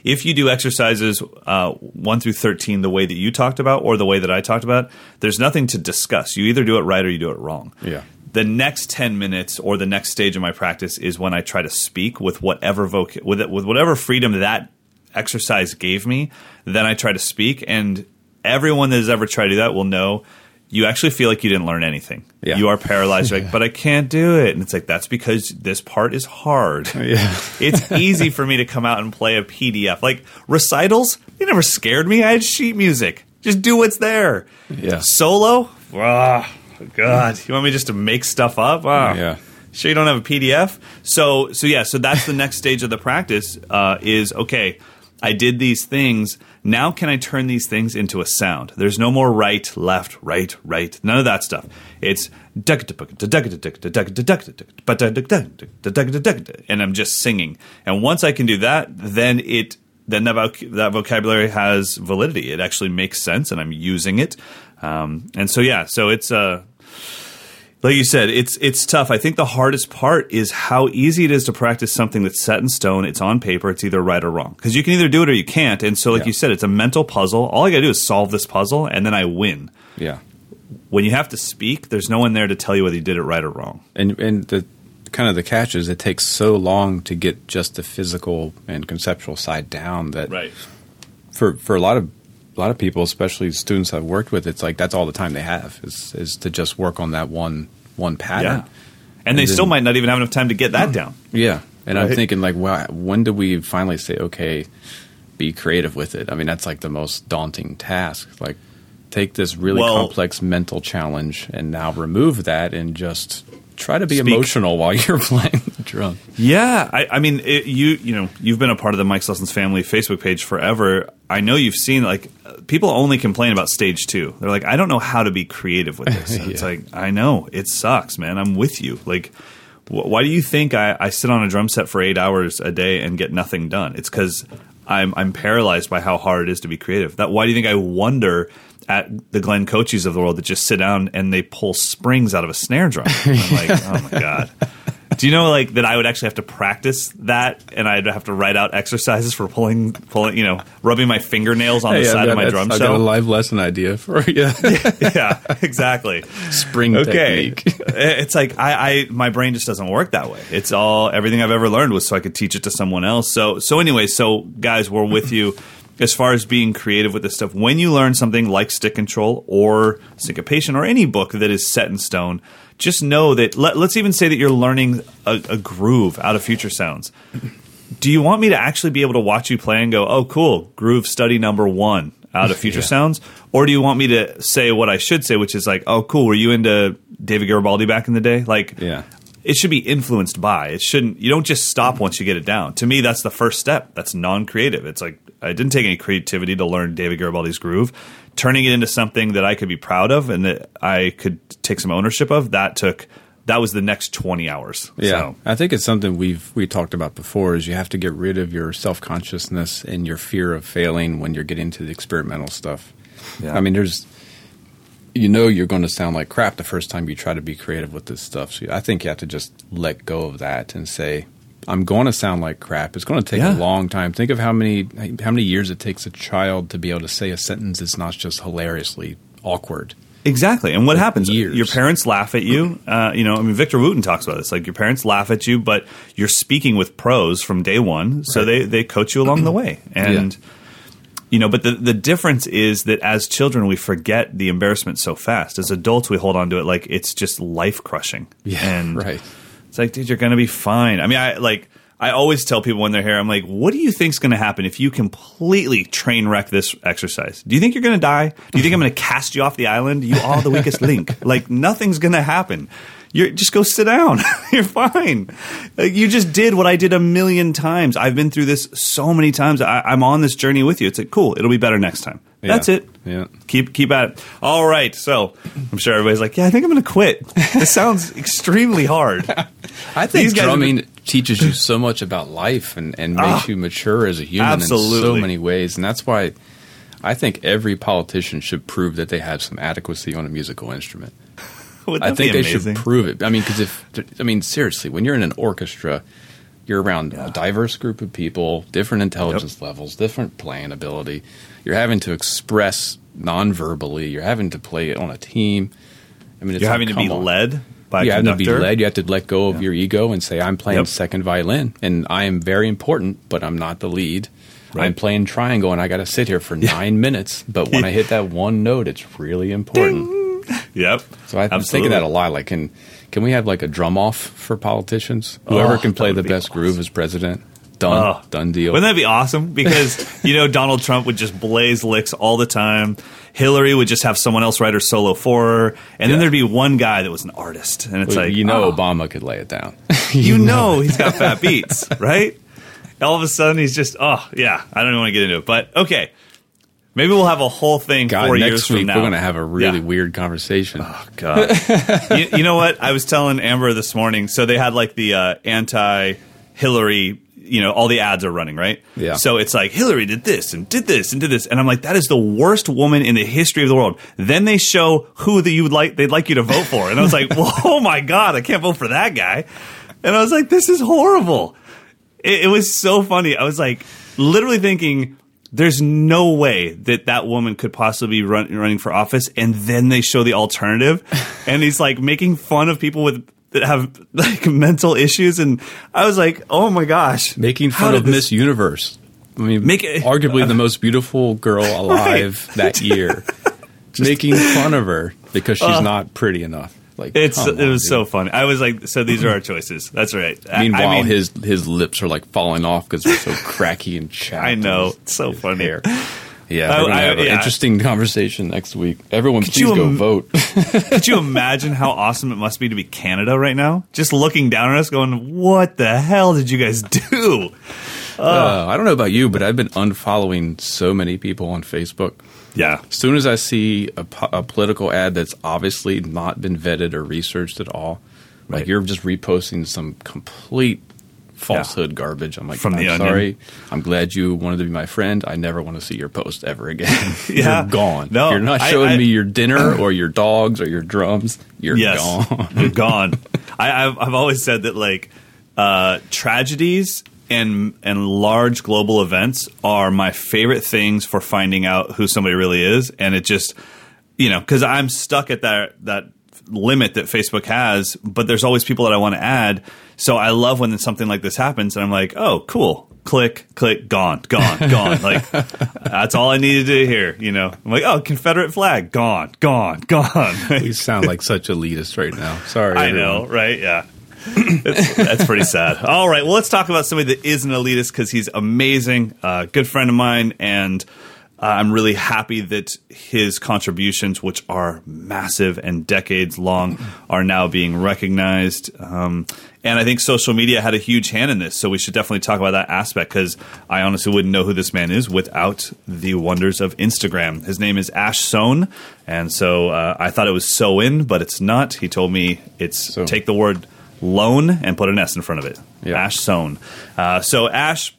If you do exercises 1 through 13 the way that you talked about or the way that I talked about, there's nothing to discuss. You either do it right or you do it wrong. Yeah. The next 10 minutes or the next stage of my practice is when I try to speak with whatever with whatever freedom that exercise gave me. Then I try to speak and everyone that has ever tried to do that will know you actually feel like you didn't learn anything. Yeah. You are paralyzed. You're like, but I can't do it. And it's like, that's because this part is hard. Yeah. It's easy for me to come out and play a PDF. Like recitals, they never scared me. I had sheet music. Just do what's there. Yeah. Solo? Oh, God. You want me just to make stuff up? Wow. Yeah. Sure you don't have a PDF? So that's the next stage of the practice is, okay, I did these things. Now can I turn these things into a sound? There's no more right, left, right, right. None of that stuff. It's and I'm just singing. And once I can do that, then that vocabulary has validity. It actually makes sense, and I'm using it. So it's like you said, it's tough. I think the hardest part is how easy it is to practice something that's set in stone. It's on paper. It's either right or wrong. Because you can either do it or you can't. And so, like you said, it's a mental puzzle. All I got to do is solve this puzzle, and then I win. Yeah. When you have to speak, there's no one there to tell you whether you did it right or wrong. And the kind of the catch is it takes so long to get just the physical and conceptual side down that for a lot of people, especially students I've worked with, it's like that's all the time they have is to just work on that one pattern. Yeah. And they still might not even have enough time to get that down. Yeah. And I'm thinking like, wow, when do we finally say, okay, be creative with it? I mean, that's like the most daunting task. Like take this really complex mental challenge and now remove that and just try to be emotional while you're playing the drum. Yeah. I mean, you've been a part of the Mike's Lessons family Facebook page forever. I know you've seen like people only complain about stage 2. They're like, I don't know how to be creative with this. It's like, I know it sucks, man. I'm with you. Like, why do you think I sit on a drum set for 8 hours a day and get nothing done? It's because I'm paralyzed by how hard it is to be creative. Why do you think I wonder at the Glenn Kotches of the world that just sit down and they pull springs out of a snare drum? And I'm like, oh my God. Do you know, like, that I would actually have to practice that, and I'd have to write out exercises for pulling, you know, rubbing my fingernails on the side of my drum shell? I got a live lesson idea for you. Yeah, exactly. Spring technique. It's like my brain just doesn't work that way. It's all everything I've ever learned was so I could teach it to someone else. So anyway, guys, we're with you as far as being creative with this stuff. When you learn something like Stick Control or Syncopation or any book that is set in stone, just know that let's even say that you're learning a groove out of future sounds. Do you want me to actually be able to watch you play and go, oh, cool, groove study number 1 out of future sounds? Or do you want me to say what I should say, which is like, oh, cool, were you into David Garibaldi back in the day? Like, yeah. It should be influenced by. It shouldn't. You don't just stop once you get it down. To me, that's the first step. That's non-creative. It's like I didn't take any creativity to learn David Garibaldi's groove. Turning it into something that I could be proud of and that I could take some ownership of, that was the next 20 hours. Yeah, so. I think it's something we talked about before is you have to get rid of your self-consciousness and your fear of failing when you're getting to the experimental stuff. Yeah. I mean, you know you're going to sound like crap the first time you try to be creative with this stuff. So I think you have to just let go of that and say, I'm going to sound like crap. It's going to take a long time. Think of how many years it takes a child to be able to say a sentence that's not just hilariously awkward. Exactly. And what happens? Years. Your parents laugh at you. You know, I mean, Victor Wooten talks about this. Like, your parents laugh at you, but you're speaking with pros from day one, so they coach you along the way. And you know, but the difference is that as children, we forget the embarrassment so fast. As adults, we hold on to it like it's just life-crushing. Yeah, and it's like, dude, you're going to be fine. I mean, I always tell people when they're here, I'm like, what do you think's going to happen if you completely train wreck this exercise? Do you think you're going to die? Do you think I'm going to cast you off the island? You are the weakest link. Like, nothing's going to happen. You just go sit down. You're fine. Like, you just did what I did a million times. I've been through this so many times. I'm on this journey with you. It's like, cool, it'll be better next time. Yeah. That's it. Yeah. Keep at it. All right. So I'm sure everybody's like, yeah, I think I'm going to quit. This sounds extremely hard. I think drumming teaches you so much about life and makes you mature as a human in so many ways. And that's why I think every politician should prove that they have some adequacy on a musical instrument. I think they should prove it. I mean, seriously, when you're in an orchestra, you're around a diverse group of people, different intelligence levels, different playing ability. You're having to express non-verbally. You're having to play it on a team. I mean, you're having to be led by a conductor. You have to be led. You have to let go of your ego and say, I'm playing second violin, and I am very important, but I'm not the lead. Right. I'm playing triangle, and I got to sit here for 9 minutes. But when I hit that one note, it's really important. Ding! Yep. So I'm thinking that a lot. Like, can we have like a drum off for politicians? Whoever can play the best groove is president. Done deal. Wouldn't that be awesome? Because you know Donald Trump would just blaze licks all the time. Hillary would just have someone else write her solo for her, and then there'd be one guy that was an artist, and it's like, you know, Obama could lay it down. You know he's got fat beats, right? All of a sudden he's just I don't even want to get into it, but okay. Maybe we'll have a whole thing 4 years from now. We're going to have a really weird conversation. Oh, God. You know what? I was telling Amber this morning. So they had like the anti-Hillary, you know, all the ads are running, right? Yeah. So it's like, Hillary did this and did this and did this. And I'm like, that is the worst woman in the history of the world. Then they show who they'd like you to vote for. And I was like, well, oh, my God, I can't vote for that guy. And I was like, this is horrible. It was so funny. I was like literally thinking, there's no way that woman could possibly be running for office, and then they show the alternative, and he's like making fun of people that have like mental issues, and I was like, oh my gosh, making fun of Miss Universe. I mean, arguably the most beautiful girl alive that year, making fun of her because she's not pretty enough. Like, it was so funny. I was like, so these are our choices. That's right. Meanwhile, his lips are like falling off because they're so cracky and chapped. I know. It's so funny. Hair. Yeah, we're going to have an interesting conversation next week. Everyone, please go vote. Could you imagine how awesome it must be to be Canada right now? Just looking down on us going, what the hell did you guys do? I don't know about you, but I've been unfollowing so many people on Facebook. Yeah. As soon as I see a political ad that's obviously not been vetted or researched at all, right, like you're just reposting some complete falsehood garbage. I'm like, I'm sorry. I'm glad you wanted to be my friend. I never want to see your post ever again. You're gone. No, if you're not showing me your dinner or your dogs or your drums, you're gone. You're gone. I've always said that like tragedies and large global events are my favorite things for finding out who somebody really is, and it just, you know, because I'm stuck at that limit that Facebook has, but there's always people that I want to add. So I love when something like this happens, and I'm like, oh, cool. Click, click, gone. Like, that's all I needed to hear, you know. I'm like, oh, Confederate flag, gone. We sound like such elitists right now. Sorry, everyone. I know, right? Yeah. That's pretty sad. All right, well, let's talk about somebody that is an elitist because he's amazing, good friend of mine, and I'm really happy that his contributions, which are massive and decades long, are now being recognized. And I think social media had a huge hand in this, so we should definitely talk about that aspect because I honestly wouldn't know who this man is without the wonders of Instagram. His name is Ash Soan, and so I thought it was Soan, but it's not. He told me it's so. Take the word loan and put an S in front of it. Yeah. Ash Soan. So Ash...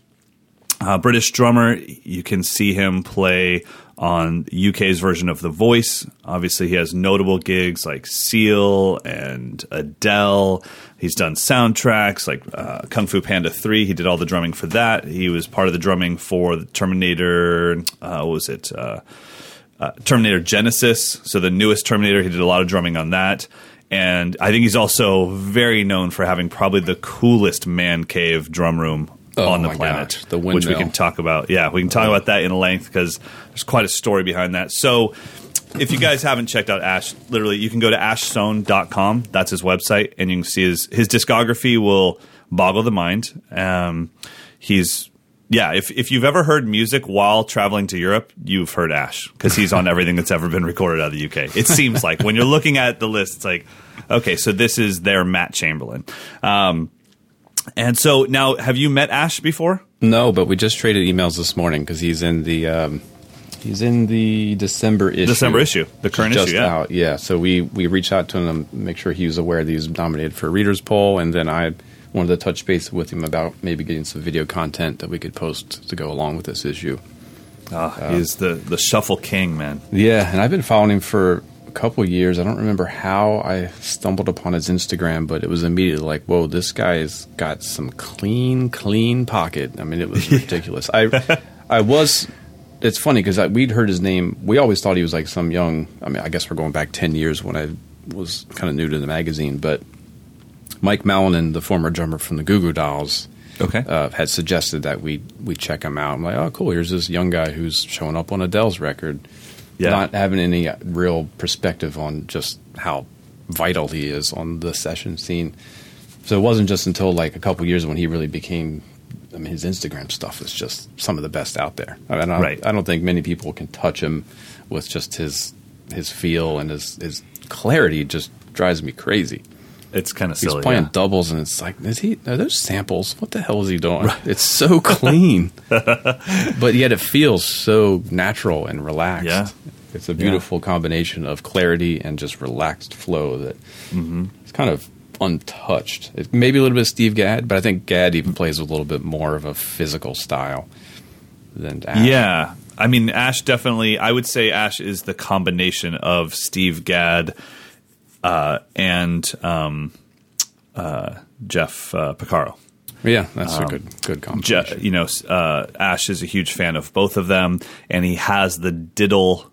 British drummer, you can see him play on UK's version of The Voice. Obviously, he has notable gigs like Seal and Adele. He's done soundtracks like Kung Fu Panda 3. He did all the drumming for that. He was part of the drumming for the Terminator, Terminator Genesis. So the newest Terminator, he did a lot of drumming on that. And I think he's also very known for having probably the coolest man cave drum room on the planet, gosh, which we can talk about. Yeah, we can talk about that in length because there's quite a story behind that. So if you guys haven't checked out Ash, literally, you can go to ashsoan.com. That's his website, and you can see his discography will boggle the mind. If you've ever heard music while traveling to Europe, you've heard Ash because he's on everything that's ever been recorded out of the UK. It seems like when you're looking at the list, it's like, okay, so this is their Matt Chamberlain. And so now, have you met Ash before? No, but we just traded emails this morning because he's in the December issue. The current issue, yeah. Out. Yeah, so we reached out to him to make sure he was aware that he was nominated for a readers poll, and then I wanted to touch base with him about maybe getting some video content that we could post to go along with this issue. He's the shuffle king, man. Yeah, and I've been following him for a couple years. I don't remember how I stumbled upon his Instagram, but it was immediately like, whoa, this guy's got some clean pocket. I mean, it was ridiculous. It's funny because we'd heard his name. We always thought he was like some young, I mean, I guess we're going back 10 years when I was kind of new to the magazine, but Mike Mallinen, the former drummer from the Goo Goo Dolls, had suggested that we check him out. I'm like, oh, cool, here's this young guy who's showing up on Adele's record. Yeah. Not having any real perspective on just how vital he is on the session scene. So it wasn't just until like a couple years when he really became, I mean, his Instagram stuff is just some of the best out there. I mean, I don't think many people can touch him with just his feel and his clarity. Just drives me crazy. It's kind of silly. He's playing doubles, and it's like, are those samples? What the hell is he doing? Right. It's so clean. But yet it feels so natural and relaxed. Yeah. It's a beautiful combination of clarity and just relaxed flow that it's kind of untouched. It may be a little bit of Steve Gadd, but I think Gadd even plays with a little bit more of a physical style than Ash. Yeah. I mean, Ash definitely – I would say Ash is the combination of Steve Gadd and Jeff Porcaro. Yeah, that's a good combination. Ash is a huge fan of both of them, and he has the diddle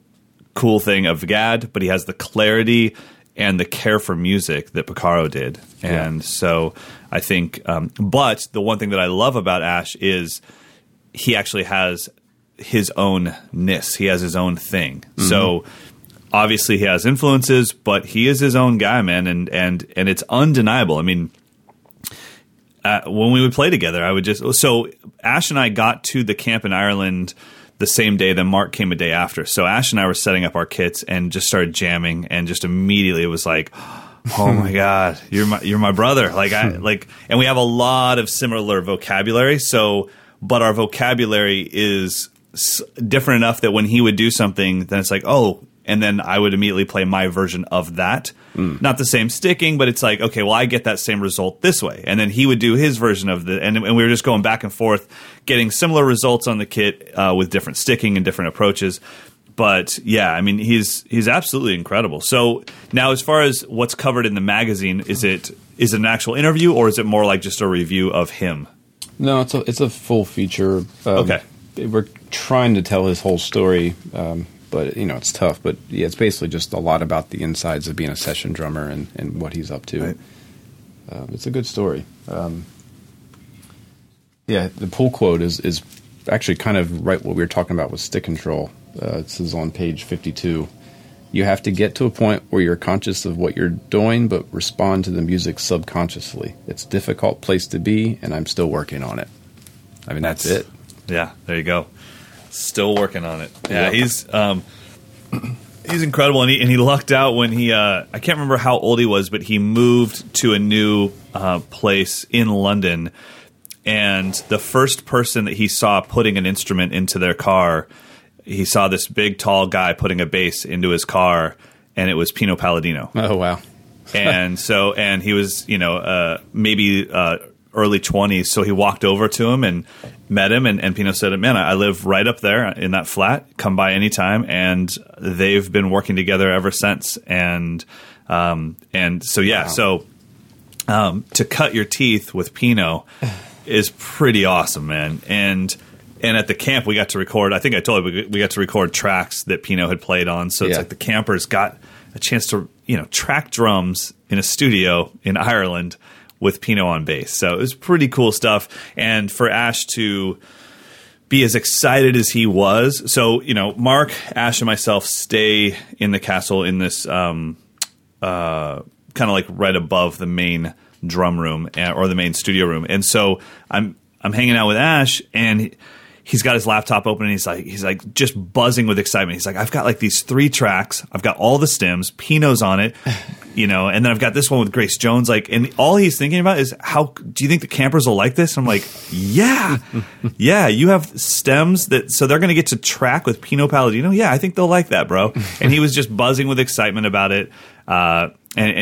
cool thing of Gadd, but he has the clarity and the care for music that Porcaro did. Yeah. And so I think but the one thing that I love about Ash is he actually has his own-ness. He has his own thing. Mm-hmm. So obviously, he has influences, but he is his own guy, man, and it's undeniable. I mean, when we would play together, I would just – so Ash and I got to the camp in Ireland the same day that Mark came a day after. So Ash and I were setting up our kits and just started jamming, and just immediately it was like, oh, my God, you're my brother. And we have a lot of similar vocabulary, but our vocabulary is different enough that when he would do something, then it's like, oh – and then I would immediately play my version of that. Mm. Not the same sticking, but it's like, okay, well, I get that same result this way. And then he would do his version of the – and we were just going back and forth, getting similar results on the kit with different sticking and different approaches. But, yeah, I mean, he's absolutely incredible. So now as far as what's covered in the magazine, is it – Is it an actual interview, or is it more like just a review of him? No, it's a full feature. Okay. We're trying to tell his whole story, but, you know, it's tough. But, yeah, it's basically just a lot about the insides of being a session drummer and what he's up to. Right. It's a good story. Yeah, the pull quote is actually kind of right what we were talking about with Stick Control. It says on page 52, "You have to get to a point where you're conscious of what you're doing, but respond to the music subconsciously. It's a difficult place to be, and I'm still working on it." I mean, that's it. Yeah, there you go. Still working on it. Yeah, he's incredible, and he lucked out when he I can't remember how old he was, but he moved to a new place in London, and the first person that he saw putting an instrument into their car, he saw this big, tall guy putting a bass into his car, and it was Pino Palladino. Oh, wow. and he was, you know, maybe early 20s, so he walked over to him and met him, and Pino said, "Man, I live right up there in that flat. Come by anytime." And they've been working together ever since. So to cut your teeth with Pino is pretty awesome, man. And at the camp, we got to record. I think I told you we got to record tracks that Pino had played on. So it's like the campers got a chance to, you know, track drums in a studio in Ireland with Pino on bass. So it was pretty cool stuff. And for Ash to be as excited as he was. So, you know, Mark, Ash, and myself stay in the castle in this kind of like right above the main drum room or the main studio room. And so I'm hanging out with Ash, and he's got his laptop open, and he's like just buzzing with excitement. He's like, "I've got like these 3 tracks. I've got all the stems. Pino's on it, you know, and then I've got this one with Grace Jones." Like, and all he's thinking about is, how do you think the campers will like this? And I'm like, yeah, you have stems so they're going to get to track with Pino Palladino. Yeah, I think they'll like that, bro. And he was just buzzing with excitement about it, and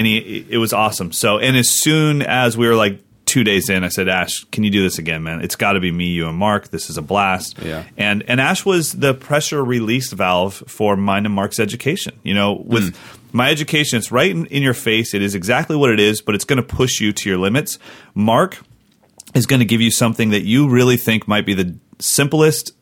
it was awesome. So, and as soon as we were like 2 days in, I said, "Ash, can you do this again, man? It's got to be me, you, and Mark. This is a blast." Yeah. And Ash was the pressure release valve for mine and Mark's education. You know, with my education, it's right in your face. It is exactly what it is, but it's going to push you to your limits. Mark is going to give you something that you really think might be the simplest,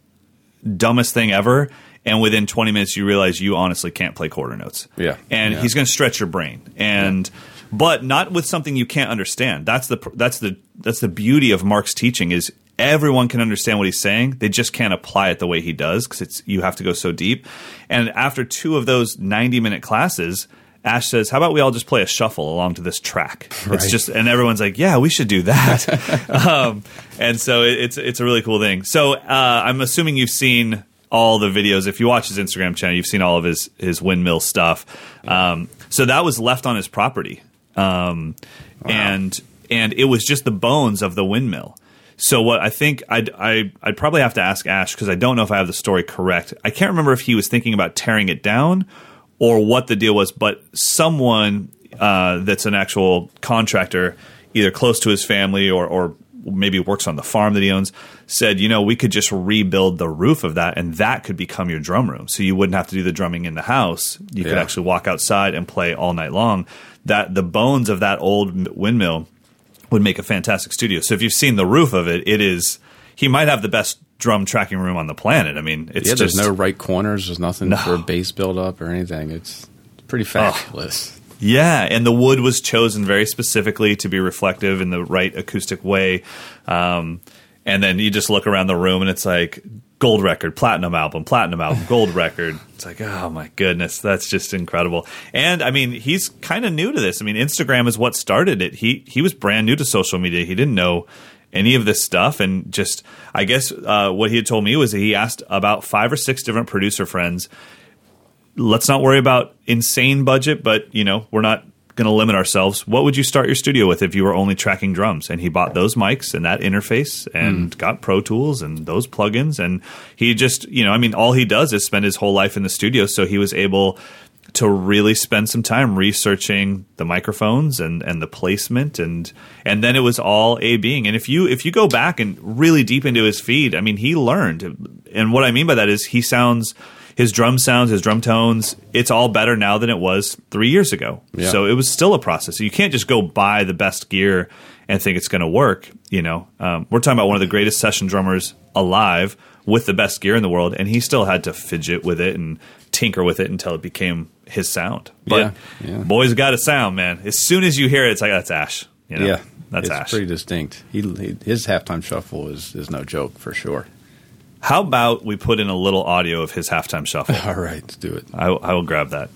dumbest thing ever, and within 20 minutes, you realize you honestly can't play quarter notes. Yeah. And he's going to stretch your brain. And... Yeah. But not with something you can't understand. That's the beauty of Mark's teaching, is everyone can understand what he's saying. They just can't apply it the way he does, because you have to go so deep. And after 2 of those 90-minute classes, Ash says, "How about we all just play a shuffle along to this track?" Right. It's just, and everyone's like, "Yeah, we should do that." And so it's a really cool thing. So I'm assuming you've seen all the videos. If you watch his Instagram channel, you've seen all of his windmill stuff. So that was left on his property. Wow. And it was just the bones of the windmill. So what I think I'd probably have to ask Ash, because I don't know if I have the story correct. I can't remember if he was thinking about tearing it down or what the deal was, but someone that's an actual contractor, either close to his family or maybe works on the farm that he owns, said, "You know, we could just rebuild the roof of that, and that could become your drum room. So you wouldn't have to do the drumming in the house. You could actually walk outside and play all night long." That the bones of that old windmill would make a fantastic studio. So if you've seen the roof of it, he might have the best drum tracking room on the planet. I mean, it's there's no right corners. There's nothing for a bass buildup or anything. It's pretty fabulous. Oh, yeah, and the wood was chosen very specifically to be reflective in the right acoustic way. And then you just look around the room, and it's like gold record, platinum album, gold record. It's like, oh my goodness, that's just incredible. And I mean, he's kind of new to this. I mean, Instagram is what started it. He was brand new to social media. He didn't know any of this stuff. And just, I guess what he had told me was that he asked about 5 or 6 different producer friends, "Let's not worry about insane budget, but, you know, we're not going to limit ourselves. What would you start your studio with if you were only tracking drums?" And he bought those mics and that interface and got Pro Tools and those plugins. And he just, you know, I mean, all he does is spend his whole life in the studio. So he was able to really spend some time researching the microphones and the placement. And then it was all A-Bing. And if you go back and really deep into his feed, I mean, he learned. And what I mean by that is he sounds – his drum sounds, his drum tones, it's all better now than it was 3 years ago. Yeah. So it was still a process. You can't just go buy the best gear and think it's going to work. You know, we're talking about one of the greatest session drummers alive with the best gear in the world, and he still had to fidget with it and tinker with it until it became his sound. But boy's got a sound, man. As soon as you hear it, it's like, that's Ash. You know? Yeah. That's Ash. It's pretty distinct. His halftime shuffle is no joke for sure. How about we put in a little audio of his halftime shuffle? All right, let's do it. I will grab that.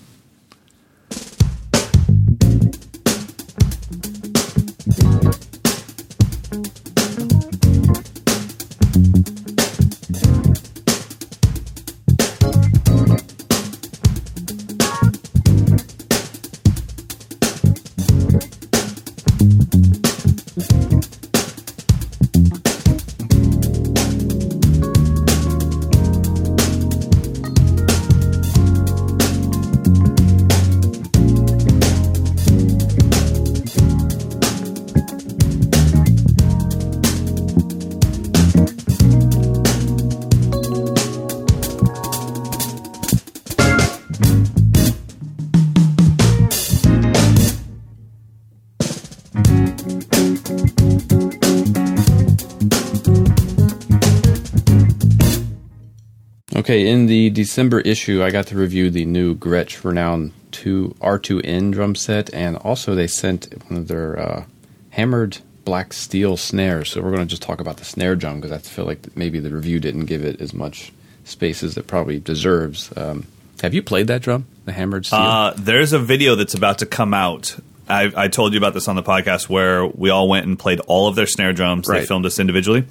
Okay, in the December issue, I got to review the new Gretsch Renown 2 R2N drum set, and also they sent one of their hammered black steel snares. So we're going to just talk about the snare drum, because I feel like maybe the review didn't give it as much space as it probably deserves. Have you played that drum, the hammered steel? There's a video that's about to come out. I told you about this on the podcast where we all went and played all of their snare drums. Right. They filmed us individually.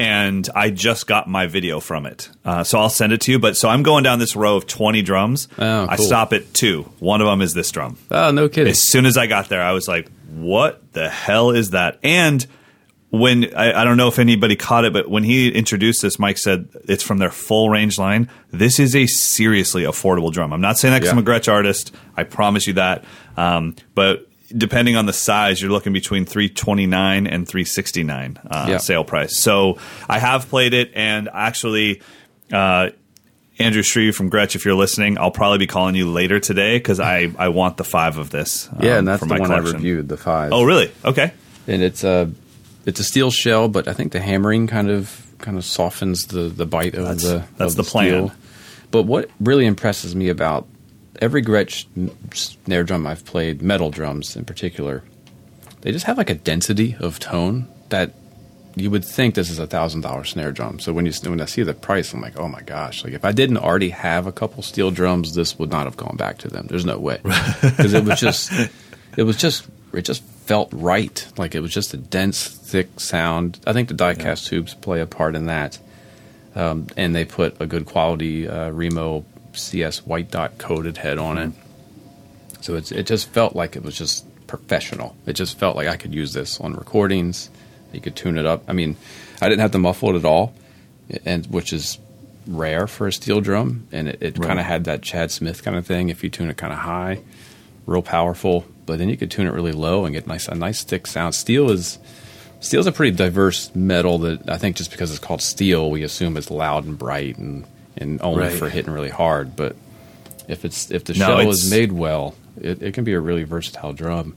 And I just got my video from it. So I'll send it to you. But so I'm going down this row of 20 drums. Oh, cool. I stop at two. One of them is this drum. Oh, no kidding. As soon as I got there, I was like, what the hell is that? And when I don't know if anybody caught it, but when he introduced this, Mike said it's from their full range line. This is a seriously affordable drum. I'm not saying that because I'm a Gretsch artist. I promise you that. But depending on the size, you're looking between $329 and $369 sale price. So I have played it, and actually, Andrew Shreve from Gretsch, if you're listening, I'll probably be calling you later today because I want the five of this. And that's the one collection. I reviewed, the five. Oh, really? Okay. And it's a steel shell, but I think the hammering kind of softens the bite of the plan. Steel. But what really impresses me about every Gretsch snare drum I've played, metal drums in particular, they just have like a density of tone that you would think this is a $1,000 snare drum. So when I see the price, I'm like, oh my gosh! Like if I didn't already have a couple steel drums, this would not have gone back to them. There's no way, because it just felt right. Like it was just a dense, thick sound. I think the die-cast tubes play a part in that, and they put a good quality Remo CS white dot coated head on it, so it just felt like it was just professional. It just felt like I could use this on recordings. You could tune it up. I mean, I didn't have to muffle it at all, and which is rare for a steel drum. And it kind of had that Chad Smith kind of thing. If you tune it kind of high, real powerful, but then you could tune it really low and get a nice thick sound. Steel is a pretty diverse metal that I think just because it's called steel, we assume it's loud and bright and only for hitting really hard. But if the shell is made well, it can be a really versatile drum.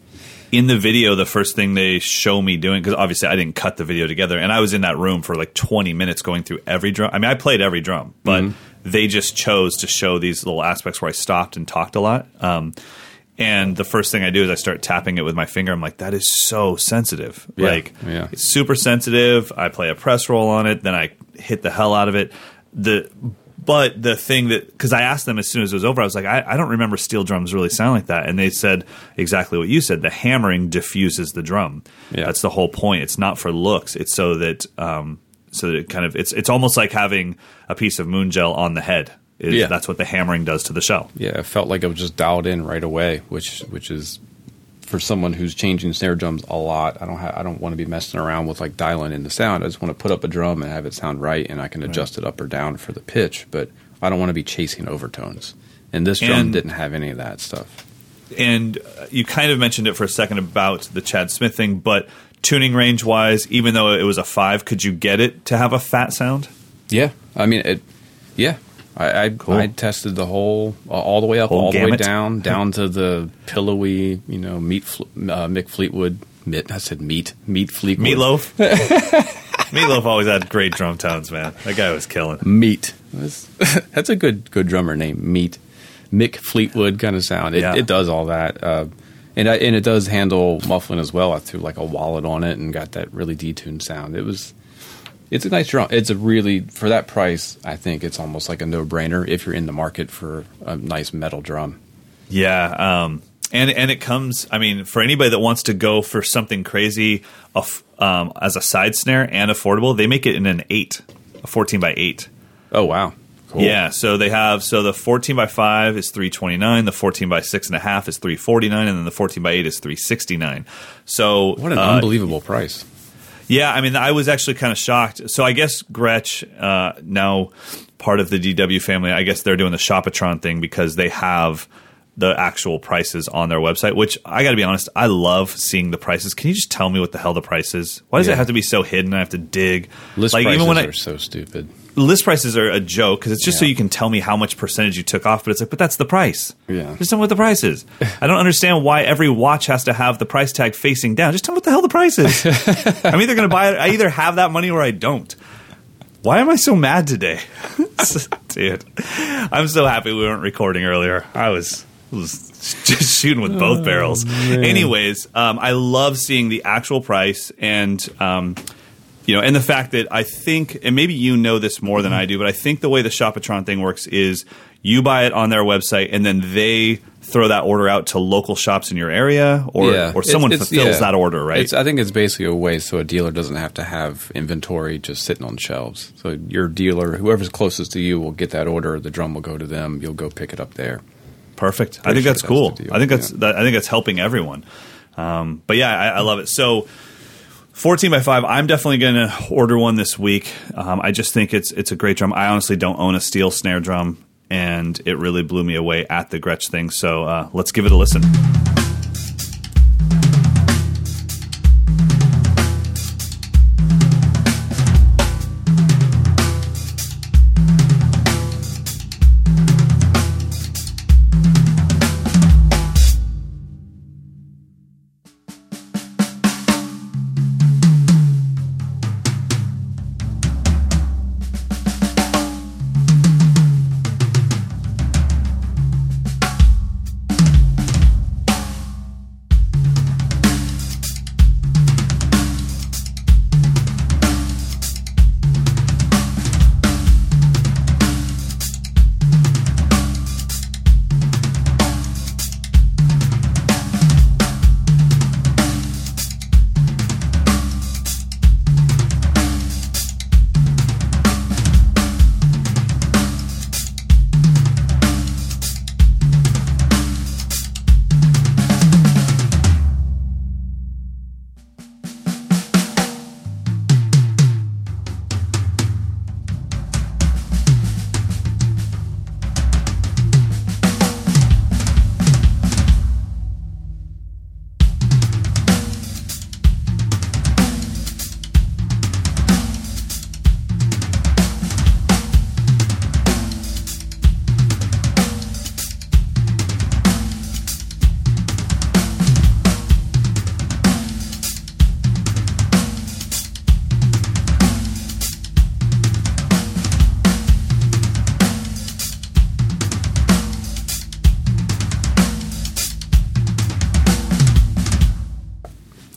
In the video, the first thing they show me doing, because obviously I didn't cut the video together, and I was in that room for like 20 minutes going through every drum. I mean, I played every drum, but they just chose to show these little aspects where I stopped and talked a lot. And the first thing I do is I start tapping it with my finger. I'm like, that is so sensitive. Yeah. It's super sensitive. I play a press roll on it. Then I hit the hell out of it. But the thing that – because I asked them as soon as it was over, I was like, I don't remember steel drums really sound like that. And they said exactly what you said. The hammering diffuses the drum. Yeah. That's the whole point. It's not for looks. It's so that it kind of – it's almost like having a piece of moon gel on the head. That's what the hammering does to the shell. Yeah, it felt like it was just dialed in right away, which is – for someone who's changing snare drums a lot, I don't want to be messing around with like dialing in the sound. I just want to put up a drum and have it sound right, and I can adjust it up or down for the pitch, but I don't want to be chasing overtones. And this drum didn't have any of that stuff. And you kind of mentioned it for a second about the Chad Smith thing, but tuning range-wise, even though it was a 5, could you get it to have a fat sound? Yeah. I mean, I tested the whole, all the way up, all the way down to the pillowy, you know, Mick Fleetwood. Meat Fleetwood. Meatloaf. Meatloaf always had great drum tones, man. That guy was killing. Meat. That's a good drummer name, Meat. Mick Fleetwood kind of sound. It does all that. And it does handle muffling as well. I threw like a wallet on it and got that really detuned sound. It's a nice drum. It's a really, for that price, I think it's almost like a no-brainer if you're in the market for a nice metal drum. Yeah, and it comes, I mean, for anybody that wants to go for something crazy as a side snare and affordable, they make it in an 8, a 14x8. Oh, wow. Cool. Yeah, so they have, the 14x5 is $329, the 14x6.5 is $349, and then the 14x8 is $369. So what an unbelievable price. Yeah, I mean, I was actually kind of shocked. So I guess Gretsch, now part of the DW family, I guess they're doing the Shopatron thing because they have the actual prices on their website, which I got to be honest, I love seeing the prices. Can you just tell me what the hell the price is? Why does it have to be so hidden? I have to dig. List prices are so stupid. List prices are a joke because it's just so you can tell me how much percentage you took off. But it's like, but that's the price. Yeah. Just tell me what the price is. I don't understand why every watch has to have the price tag facing down. Just tell me what the hell the price is. I'm either going to buy it. I either have that money or I don't. Why am I so mad today? Dude, I'm so happy we weren't recording earlier. I was just shooting with both barrels. Man. Anyways, I love seeing the actual price and you know, and the fact that I think, and maybe you know this more than I do, but I think the way the Shopatron thing works is you buy it on their website and then they throw that order out to local shops in your area or someone fulfills that order, right? I think it's basically a way so a dealer doesn't have to have inventory just sitting on shelves. So your dealer, whoever's closest to you, will get that order. The drum will go to them. You'll go pick it up there. Perfect. I think that's cool. I think that's I think that's helping everyone. But yeah, I love it. So 14x5, I'm definitely going to order one this week. I just think it's a great drum. I honestly don't own a steel snare drum, and it really blew me away at the Gretsch thing. So let's give it a listen.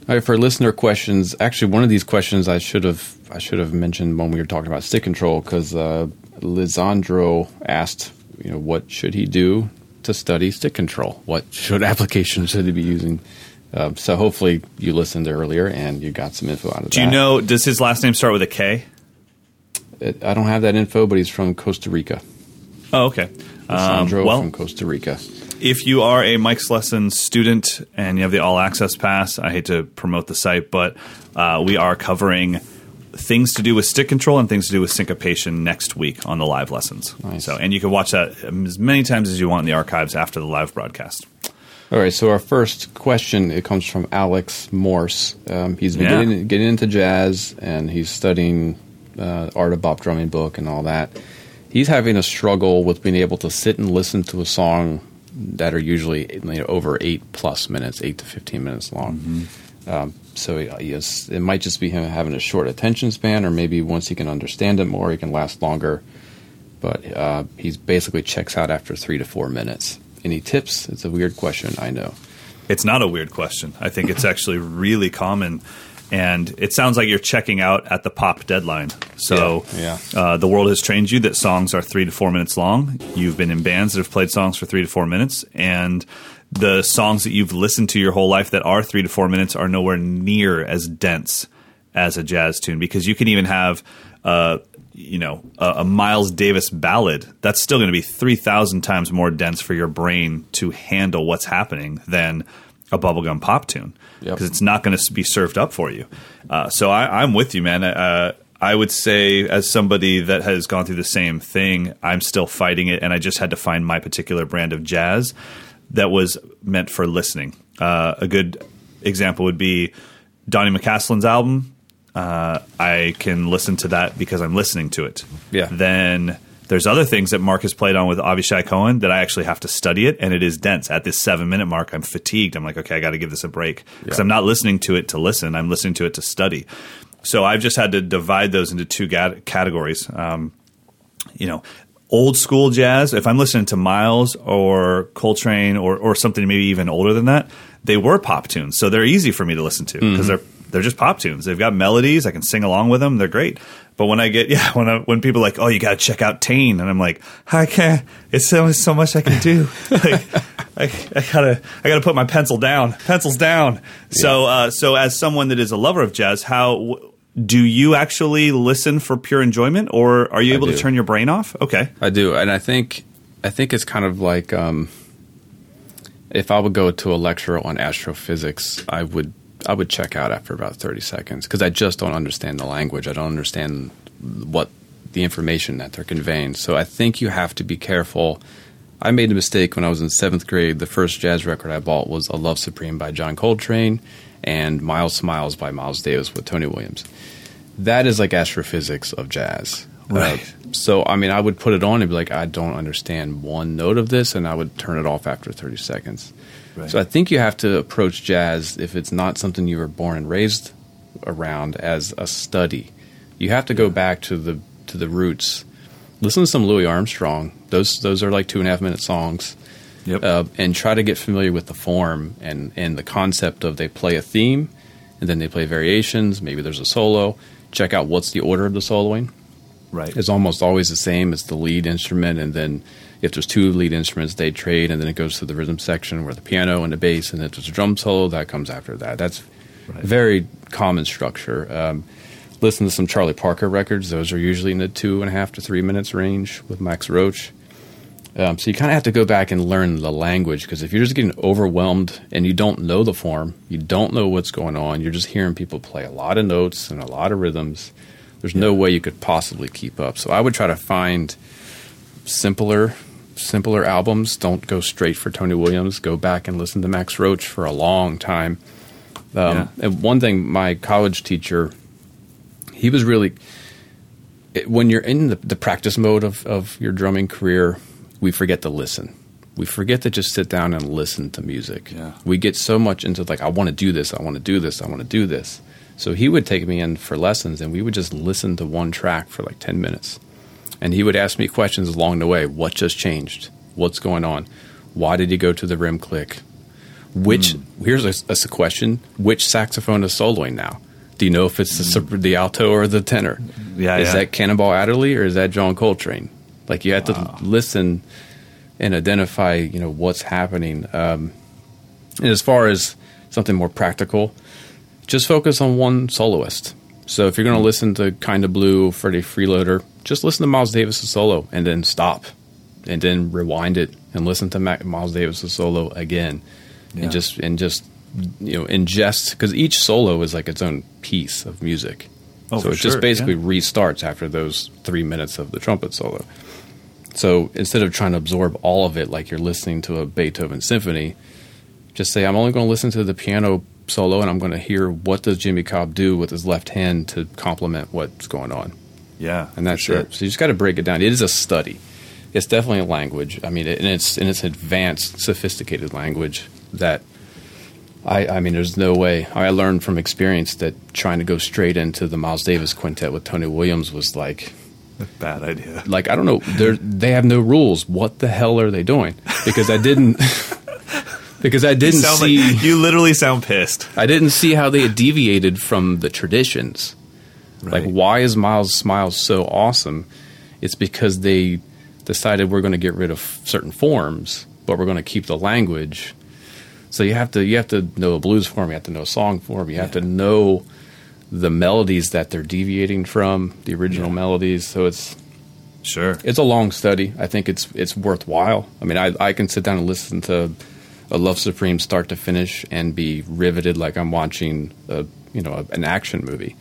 All right, for listener questions, actually, one of these questions I should have mentioned when we were talking about stick control, because Lisandro asked, you know, what should he do to study stick control? What applications should he be using? So hopefully you listened to earlier and you got some info out of that. Do you know, does his last name start with a K? I don't have that info, but he's from Costa Rica. Oh, okay. Lisandro from Costa Rica. If you are a Mike's Lessons student and you have the All Access Pass, I hate to promote the site, but we are covering things to do with stick control and things to do with syncopation next week on the live lessons. Nice. So, and you can watch that as many times as you want in the archives after the live broadcast. All right, so our first question, it comes from Alex Morse. He's been getting into jazz, and he's studying Art of Bop Drumming book and all that. he's having a struggle with being able to sit and listen to a song that are usually over 8+ minutes, 8 to 15 minutes long. Mm-hmm. So yes, it might just be him having a short attention span, or maybe once he can understand it more, he can last longer. But he basically checks out after 3 to 4 minutes. Any tips? It's a weird question, I know. It's not a weird question. I think it's actually really common. And it sounds like you're checking out at the pop deadline. So yeah. The world has trained you that songs are 3 to 4 minutes long. You've been in bands that have played songs for 3 to 4 minutes. And the songs that you've listened to your whole life that are 3 to 4 minutes are nowhere near as dense as a jazz tune. Because you can even have a Miles Davis ballad. That's still going to be 3,000 times more dense for your brain to handle what's happening than a bubblegum pop tune, because it's not going to be served up for you. So I'm with you, man. I would say, as somebody that has gone through the same thing, I'm still fighting it, and I just had to find my particular brand of jazz that was meant for listening. A good example would be Donnie McCaslin's album. I can listen to that because I'm listening to it. Yeah. Then there's other things that Mark has played on with Avishai Cohen that I actually have to study it, and it is dense. At this 7-minute mark, I'm fatigued. I'm like, okay, I got to give this a break, because I'm not listening to it to listen. I'm listening to it to study. So I've just had to divide those into two categories. Old school jazz, if I'm listening to Miles or Coltrane or something maybe even older than that, they were pop tunes. So they're easy for me to listen to because they're just pop tunes. They've got melodies. I can sing along with them. They're great. But when I get, when people are like, oh, you got to check out Tane. And I'm like, I can't. It's so much I can do. Like, I gotta put my pencil down. Pencil's down. Yeah. So as someone that is a lover of jazz, how do you actually listen for pure enjoyment, or are you able to turn your brain off? Okay. I do. And I think it's kind of like, if I would go to a lecture on astrophysics, I would check out after about 30 seconds because I just don't understand the language. I don't understand what the information that they're conveying. So I think you have to be careful. I made a mistake when I was in 7th grade. The first jazz record I bought was A Love Supreme by John Coltrane and Miles Smiles by Miles Davis with Tony Williams. That is like astrophysics of jazz. Right. So, I would put it on and be like, I don't understand one note of this, and I would turn it off after 30 seconds. Right. So I think you have to approach jazz, if it's not something you were born and raised around, as a study. You have to go back to the roots. Listen to some Louis Armstrong. Those are like 2.5-minute songs. Yep. And try to get familiar with the form and the concept of they play a theme, and then they play variations. Maybe there's a solo. Check out what's the order of the soloing. Right. It's almost always the same. It's the lead instrument, and then if there's two lead instruments, they trade, and then it goes to the rhythm section where the piano and the bass, and if there's a drum solo, that comes after that. That's very common structure. Listen to some Charlie Parker records. Those are usually in the 2.5 to 3 minutes range with Max Roach. So you kind of have to go back and learn the language, because if you're just getting overwhelmed and you don't know the form, you don't know what's going on, you're just hearing people play a lot of notes and a lot of rhythms, there's no way you could possibly keep up. So I would try to find simpler albums. Don't go straight for Tony Williams. Go back and listen to Max Roach for a long time. And one thing, my college teacher, he was really – when you're in the practice mode of your drumming career, we forget to listen. We forget to just sit down and listen to music. Yeah. We get so much into like, I want to do this, I want to do this, I want to do this. So he would take me in for lessons, and we would just listen to one track for like 10 minutes. And he would ask me questions along the way. What just changed? What's going on? Why did he go to the rim click? Here's a question. Which saxophone is soloing now? Do you know if it's the alto or the tenor? Yeah, is that Cannonball Adderley or is that John Coltrane? Like, you have to listen and identify, what's happening. And as far as something more practical, just focus on one soloist. So if you're going to listen to Kinda Blue, Freddie Freeloader, just listen to Miles Davis' solo and then stop and then rewind it and listen to Miles Davis' solo again and just ingest, because each solo is like its own piece of music. It just basically restarts after those 3 minutes of the trumpet solo. So instead of trying to absorb all of it like you're listening to a Beethoven symphony, just say, I'm only going to listen to the piano solo, and I'm going to hear what does Jimmy Cobb do with his left hand to complement what's going on. Yeah, and that's sure. it. So you just got to break it down. It is a study. It's definitely a language. I mean, and it's an advanced, sophisticated language that I mean, there's no way. I learned from experience that trying to go straight into the Miles Davis Quintet with Tony Williams was like a bad idea. Like, I don't know. They have no rules. What the hell are they doing? Because I didn't. Because I didn't see. Like, you literally sound pissed. I didn't see how they had deviated from the traditions. Right. Like, why is Miles Smiles so awesome? It's because they decided we're going to get rid of certain forms, but we're going to keep the language. So you have to know a blues form, you have to know a song form, you have to know the melodies that they're deviating from, the original melodies. So it's a long study. I think it's worthwhile. I mean, I can sit down and listen to A Love Supreme start to finish and be riveted like I'm watching an action movie.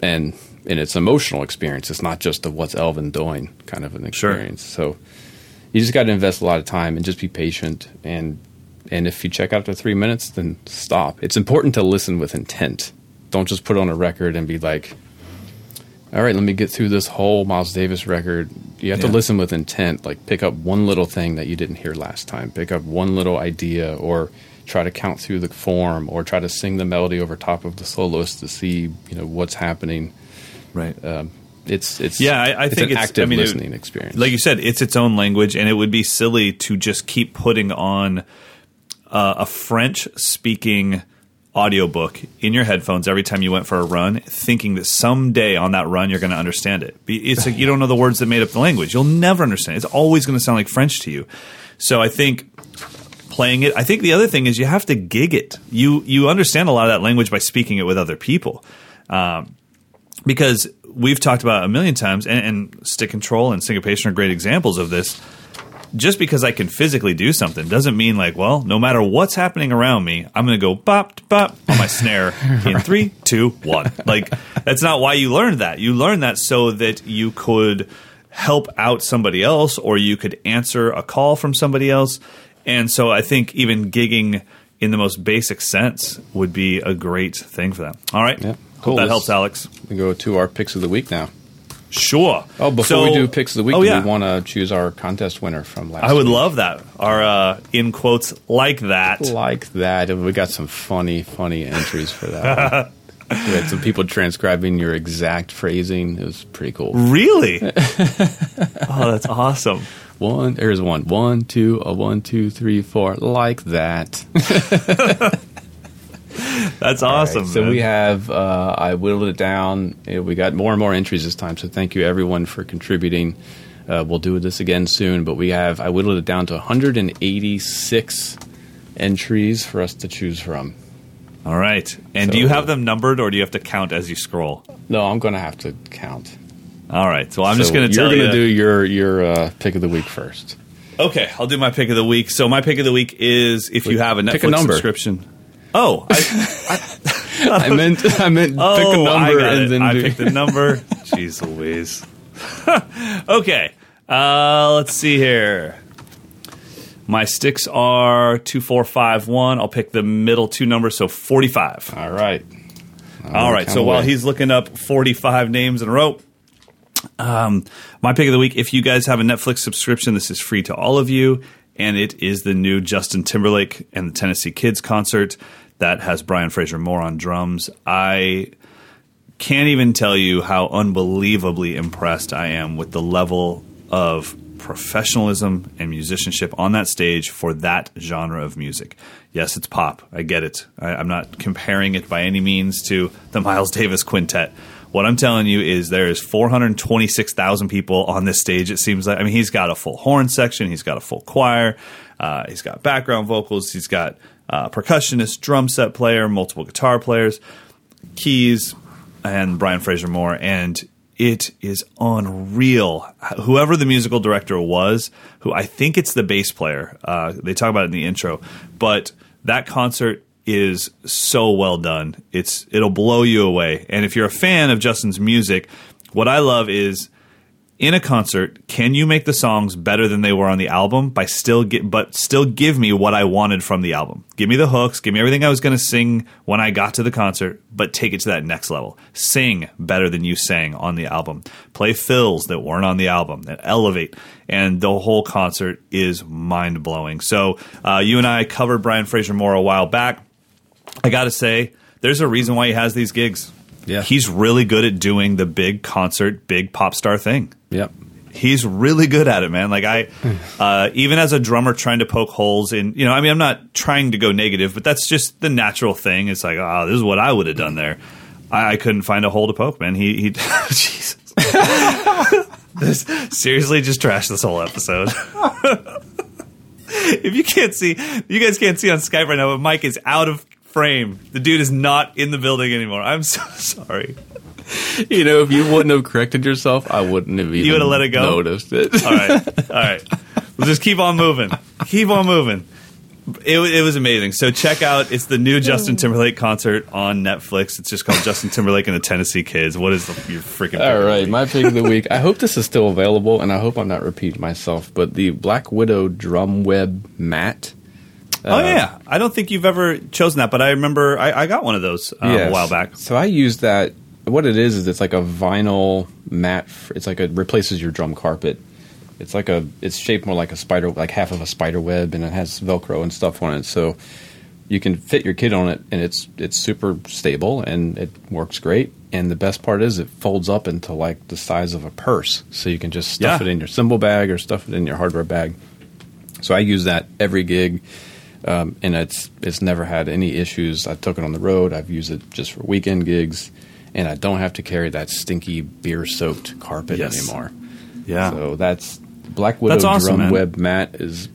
And it's an emotional experience. It's not just the what's Elvin doing kind of an experience. Sure. So you just got to invest a lot of time and just be patient. And if you check out after 3 minutes, then stop. It's important to listen with intent. Don't just put on a record and be like, all right, let me get through this whole Miles Davis record. You have to listen with intent. Like, pick up one little thing that you didn't hear last time. Pick up one little idea, or try to count through the form, or try to sing the melody over top of the soloist to see, what's happening. Right. I think it's an active listening experience. Like you said, it's its own language, and it would be silly to just keep putting on a French-speaking audiobook in your headphones every time you went for a run, thinking that someday on that run you're going to understand it. It's like you don't know the words that made up the language. You'll never understand it. It's always going to sound like French to you. So I think playing it – I think the other thing is you have to gig it. You understand a lot of that language by speaking it with other people, because we've talked about it a million times, and Stick Control and Syncopation are great examples of this. Just because I can physically do something doesn't mean like, well, no matter what's happening around me, I'm going to go bop, bop on my snare in 3, 2, 1. Like, that's not why you learned that. You learned that so that you could help out somebody else, or you could answer a call from somebody else. And so I think even gigging in the most basic sense would be a great thing for them. All right. Yeah. Cool. Hope that helps, Alex. We go to our picks of the week now. Sure. Oh, we do picks of the week, we want to choose our contest winner from last week. I would love that. Our in quotes like that. And we got some funny entries for that. We had some people transcribing your exact phrasing. It was pretty cool. Really? Oh, that's awesome. Here's one. 1, 2, a 1, 2, 3, 4. Like that. That's awesome. Right, so we have I whittled it down. We got more and more entries this time, so thank you, everyone, for contributing. We'll do this again soon, but I whittled it down to 186 entries for us to choose from. All right. And so, do you have them numbered, or do you have to count as you scroll? No, I'm going to have to count. All right. So I'm just going to tell you. You're going to do your pick of the week first. Okay. I'll do my pick of the week. So my pick of the week is you have a Netflix subscription. Oh, I meant pick a number and then I picked the number. Jeez Louise. Okay, let's see here. My sticks are 2, 4, 5, 1. I'll pick the middle two numbers, so 45. All right. All right. So while he's looking up 45 names in a row, my pick of the week. If you guys have a Netflix subscription, this is free to all of you. And it is the new Justin Timberlake and the Tennessee Kids concert that has Brian Fraser Moore on drums. I can't even tell you how unbelievably impressed I am with the level of professionalism and musicianship on that stage for that genre of music. Yes, it's pop. I get it. I'm not comparing it by any means to the Miles Davis Quintet. What I'm telling you is there is 426,000 people on this stage, it seems like. I mean, he's got a full horn section. He's got a full choir. He's got background vocals. He's got percussionist, drum set player, multiple guitar players, keys, and Brian Fraser Moore. And it is unreal. Whoever the musical director was, who I think it's the bass player. They talk about it in the intro. But that concert is so well done. It'll blow you away. And if you're a fan of Justin's music, what I love is in a concert, can you make the songs better than they were on the album but still give me what I wanted from the album? Give me the hooks, give me everything I was going to sing when I got to the concert, but take it to that next level. Sing better than you sang on the album. Play fills that weren't on the album, that elevate, and the whole concert is mind-blowing. So you and I covered Brian Fraser Moore a while back. I got to say, there's a reason why he has these gigs. Yeah. He's really good at doing the big concert, big pop star thing. Yep. He's really good at it, man. Like I even as a drummer trying to poke holes in, you know, I mean, I'm not trying to go negative, but that's just the natural thing. It's like, oh, this is what I would have done there. I couldn't find a hole to poke, man. He Jesus. This seriously just trashed this whole episode. If you can't see, you guys can't see on Skype right now, but Mike is out of frame. The dude is not in the building anymore. I'm so sorry. You know, if you wouldn't have corrected yourself, I wouldn't have even noticed it. All right. We'll just keep on moving. It was amazing. So check out, it's the new Justin Timberlake concert on Netflix. It's just called Justin Timberlake and the Tennessee Kids. What is your freaking pick? All right, my pick of the week. I hope this is still available, and I hope I'm not repeating myself, but the Black Widow drum web mat. Oh, yeah. I don't think you've ever chosen that, but I remember I got one of those a while back. So I used that. What it is it's like a vinyl mat. It's like it replaces your drum carpet. It's shaped more like a spider, like half of a spider web, and it has Velcro and stuff on it. So you can fit your kid on it, and it's super stable, and it works great. And the best part is it folds up into like the size of a purse. So you can just stuff it in your cymbal bag or stuff it in your hardware bag. So I use that every gig. And it's never had any issues. I took it on the road. I've used it just for weekend gigs, and I don't have to carry that stinky beer-soaked carpet anymore. Yeah. So that's Black Widow awesome, drum man. Web mat is.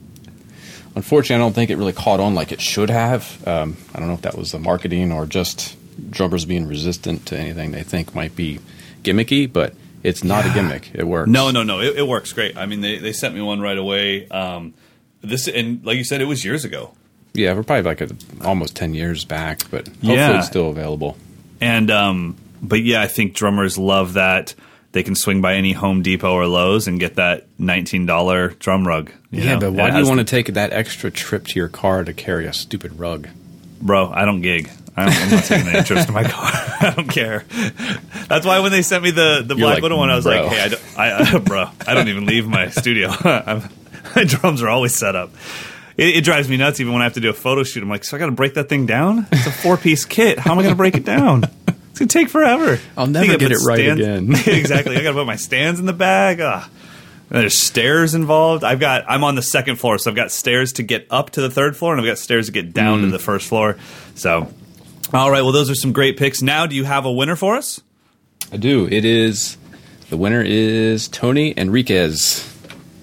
Unfortunately, I don't think it really caught on like it should have. I don't know if that was the marketing or just drummers being resistant to anything they think might be gimmicky, but it's not a gimmick. It works. No. It works great. I mean, they sent me one right away. This and like you said, it was years ago. Yeah, we're probably like almost 10 years back, but hopefully it's still available. And but yeah, I think drummers love that they can swing by any Home Depot or Lowe's and get that $19 drum rug. You know? But why do you want to take that extra trip to your car to carry a stupid rug? Bro, I don't gig. I'm not taking any trips to my car. I don't care. That's why when they sent me the Black Widow one, I was like, hey, I don't even leave my studio. My drums are always set up. It drives me nuts even when I have to do a photo shoot. I'm like, so I got to break that thing down? It's a 4-piece kit. How am I going to break it down? It's going to take forever. I'll never get it right again. Exactly. I got to put my stands in the bag. There's stairs involved. I'm on the second floor, so I've got stairs to get up to the third floor, and I've got stairs to get down to the first floor. So, all right. Well, those are some great picks. Now, do you have a winner for us? I do. The winner is Tony Enriquez.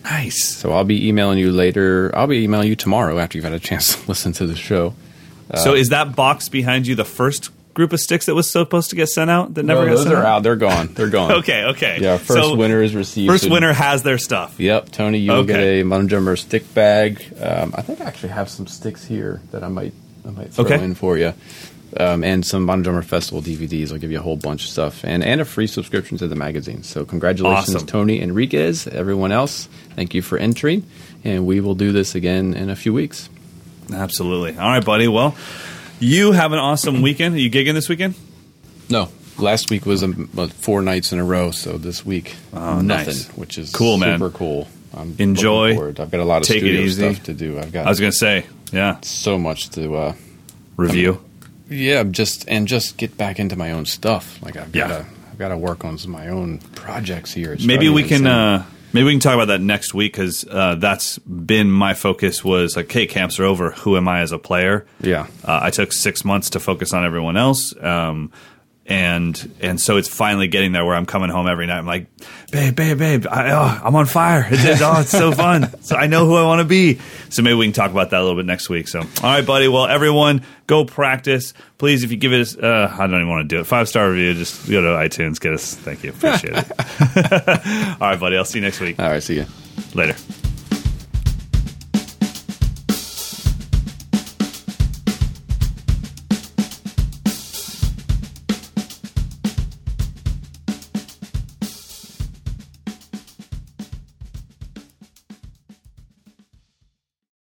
Nice. So I'll be emailing you later. I'll be emailing you tomorrow after you've had a chance to listen to the show. So is that box behind you the first group of sticks that was supposed to get sent out that never got sent out? Those are out. They're gone. Okay. Yeah, first winner is received. First winner has their stuff. Yep. Tony, you will get a Modern Drummer stick bag. I think I actually have some sticks here that I might throw in for you. And some Modern Drummer Festival DVDs. I'll give you a whole bunch of stuff. And a free subscription to the magazine. So congratulations, awesome. Tony Enriquez. Everyone else, thank you for entering. And we will do this again in a few weeks. Absolutely. All right, buddy. Well, you have an awesome weekend. Are you gigging this weekend? No. Last week was 4 nights in a row. So this week, nothing, which is cool, man. Super cool. Enjoy. I've got a lot of studio stuff to do. I was going to say, yeah. So much to review. Yeah, just get back into my own stuff. Like I've got to work on some of my own projects here. It's maybe we can talk about that next week because that's been my focus. Was like, hey, camps are over. Who am I as a player? Yeah, I took 6 months to focus on everyone else, and so it's finally getting there where I'm coming home every night. I'm like, babe, I'm on fire. It's so fun. So I know who I want to be. So maybe we can talk about that a little bit next week. So, all right, buddy. Well, everyone, go practice. Please, if you give us, I don't even want to do it. 5-star review. Just go to iTunes. Get us. Thank you. Appreciate it. All right, buddy. I'll see you next week. All right. See you later.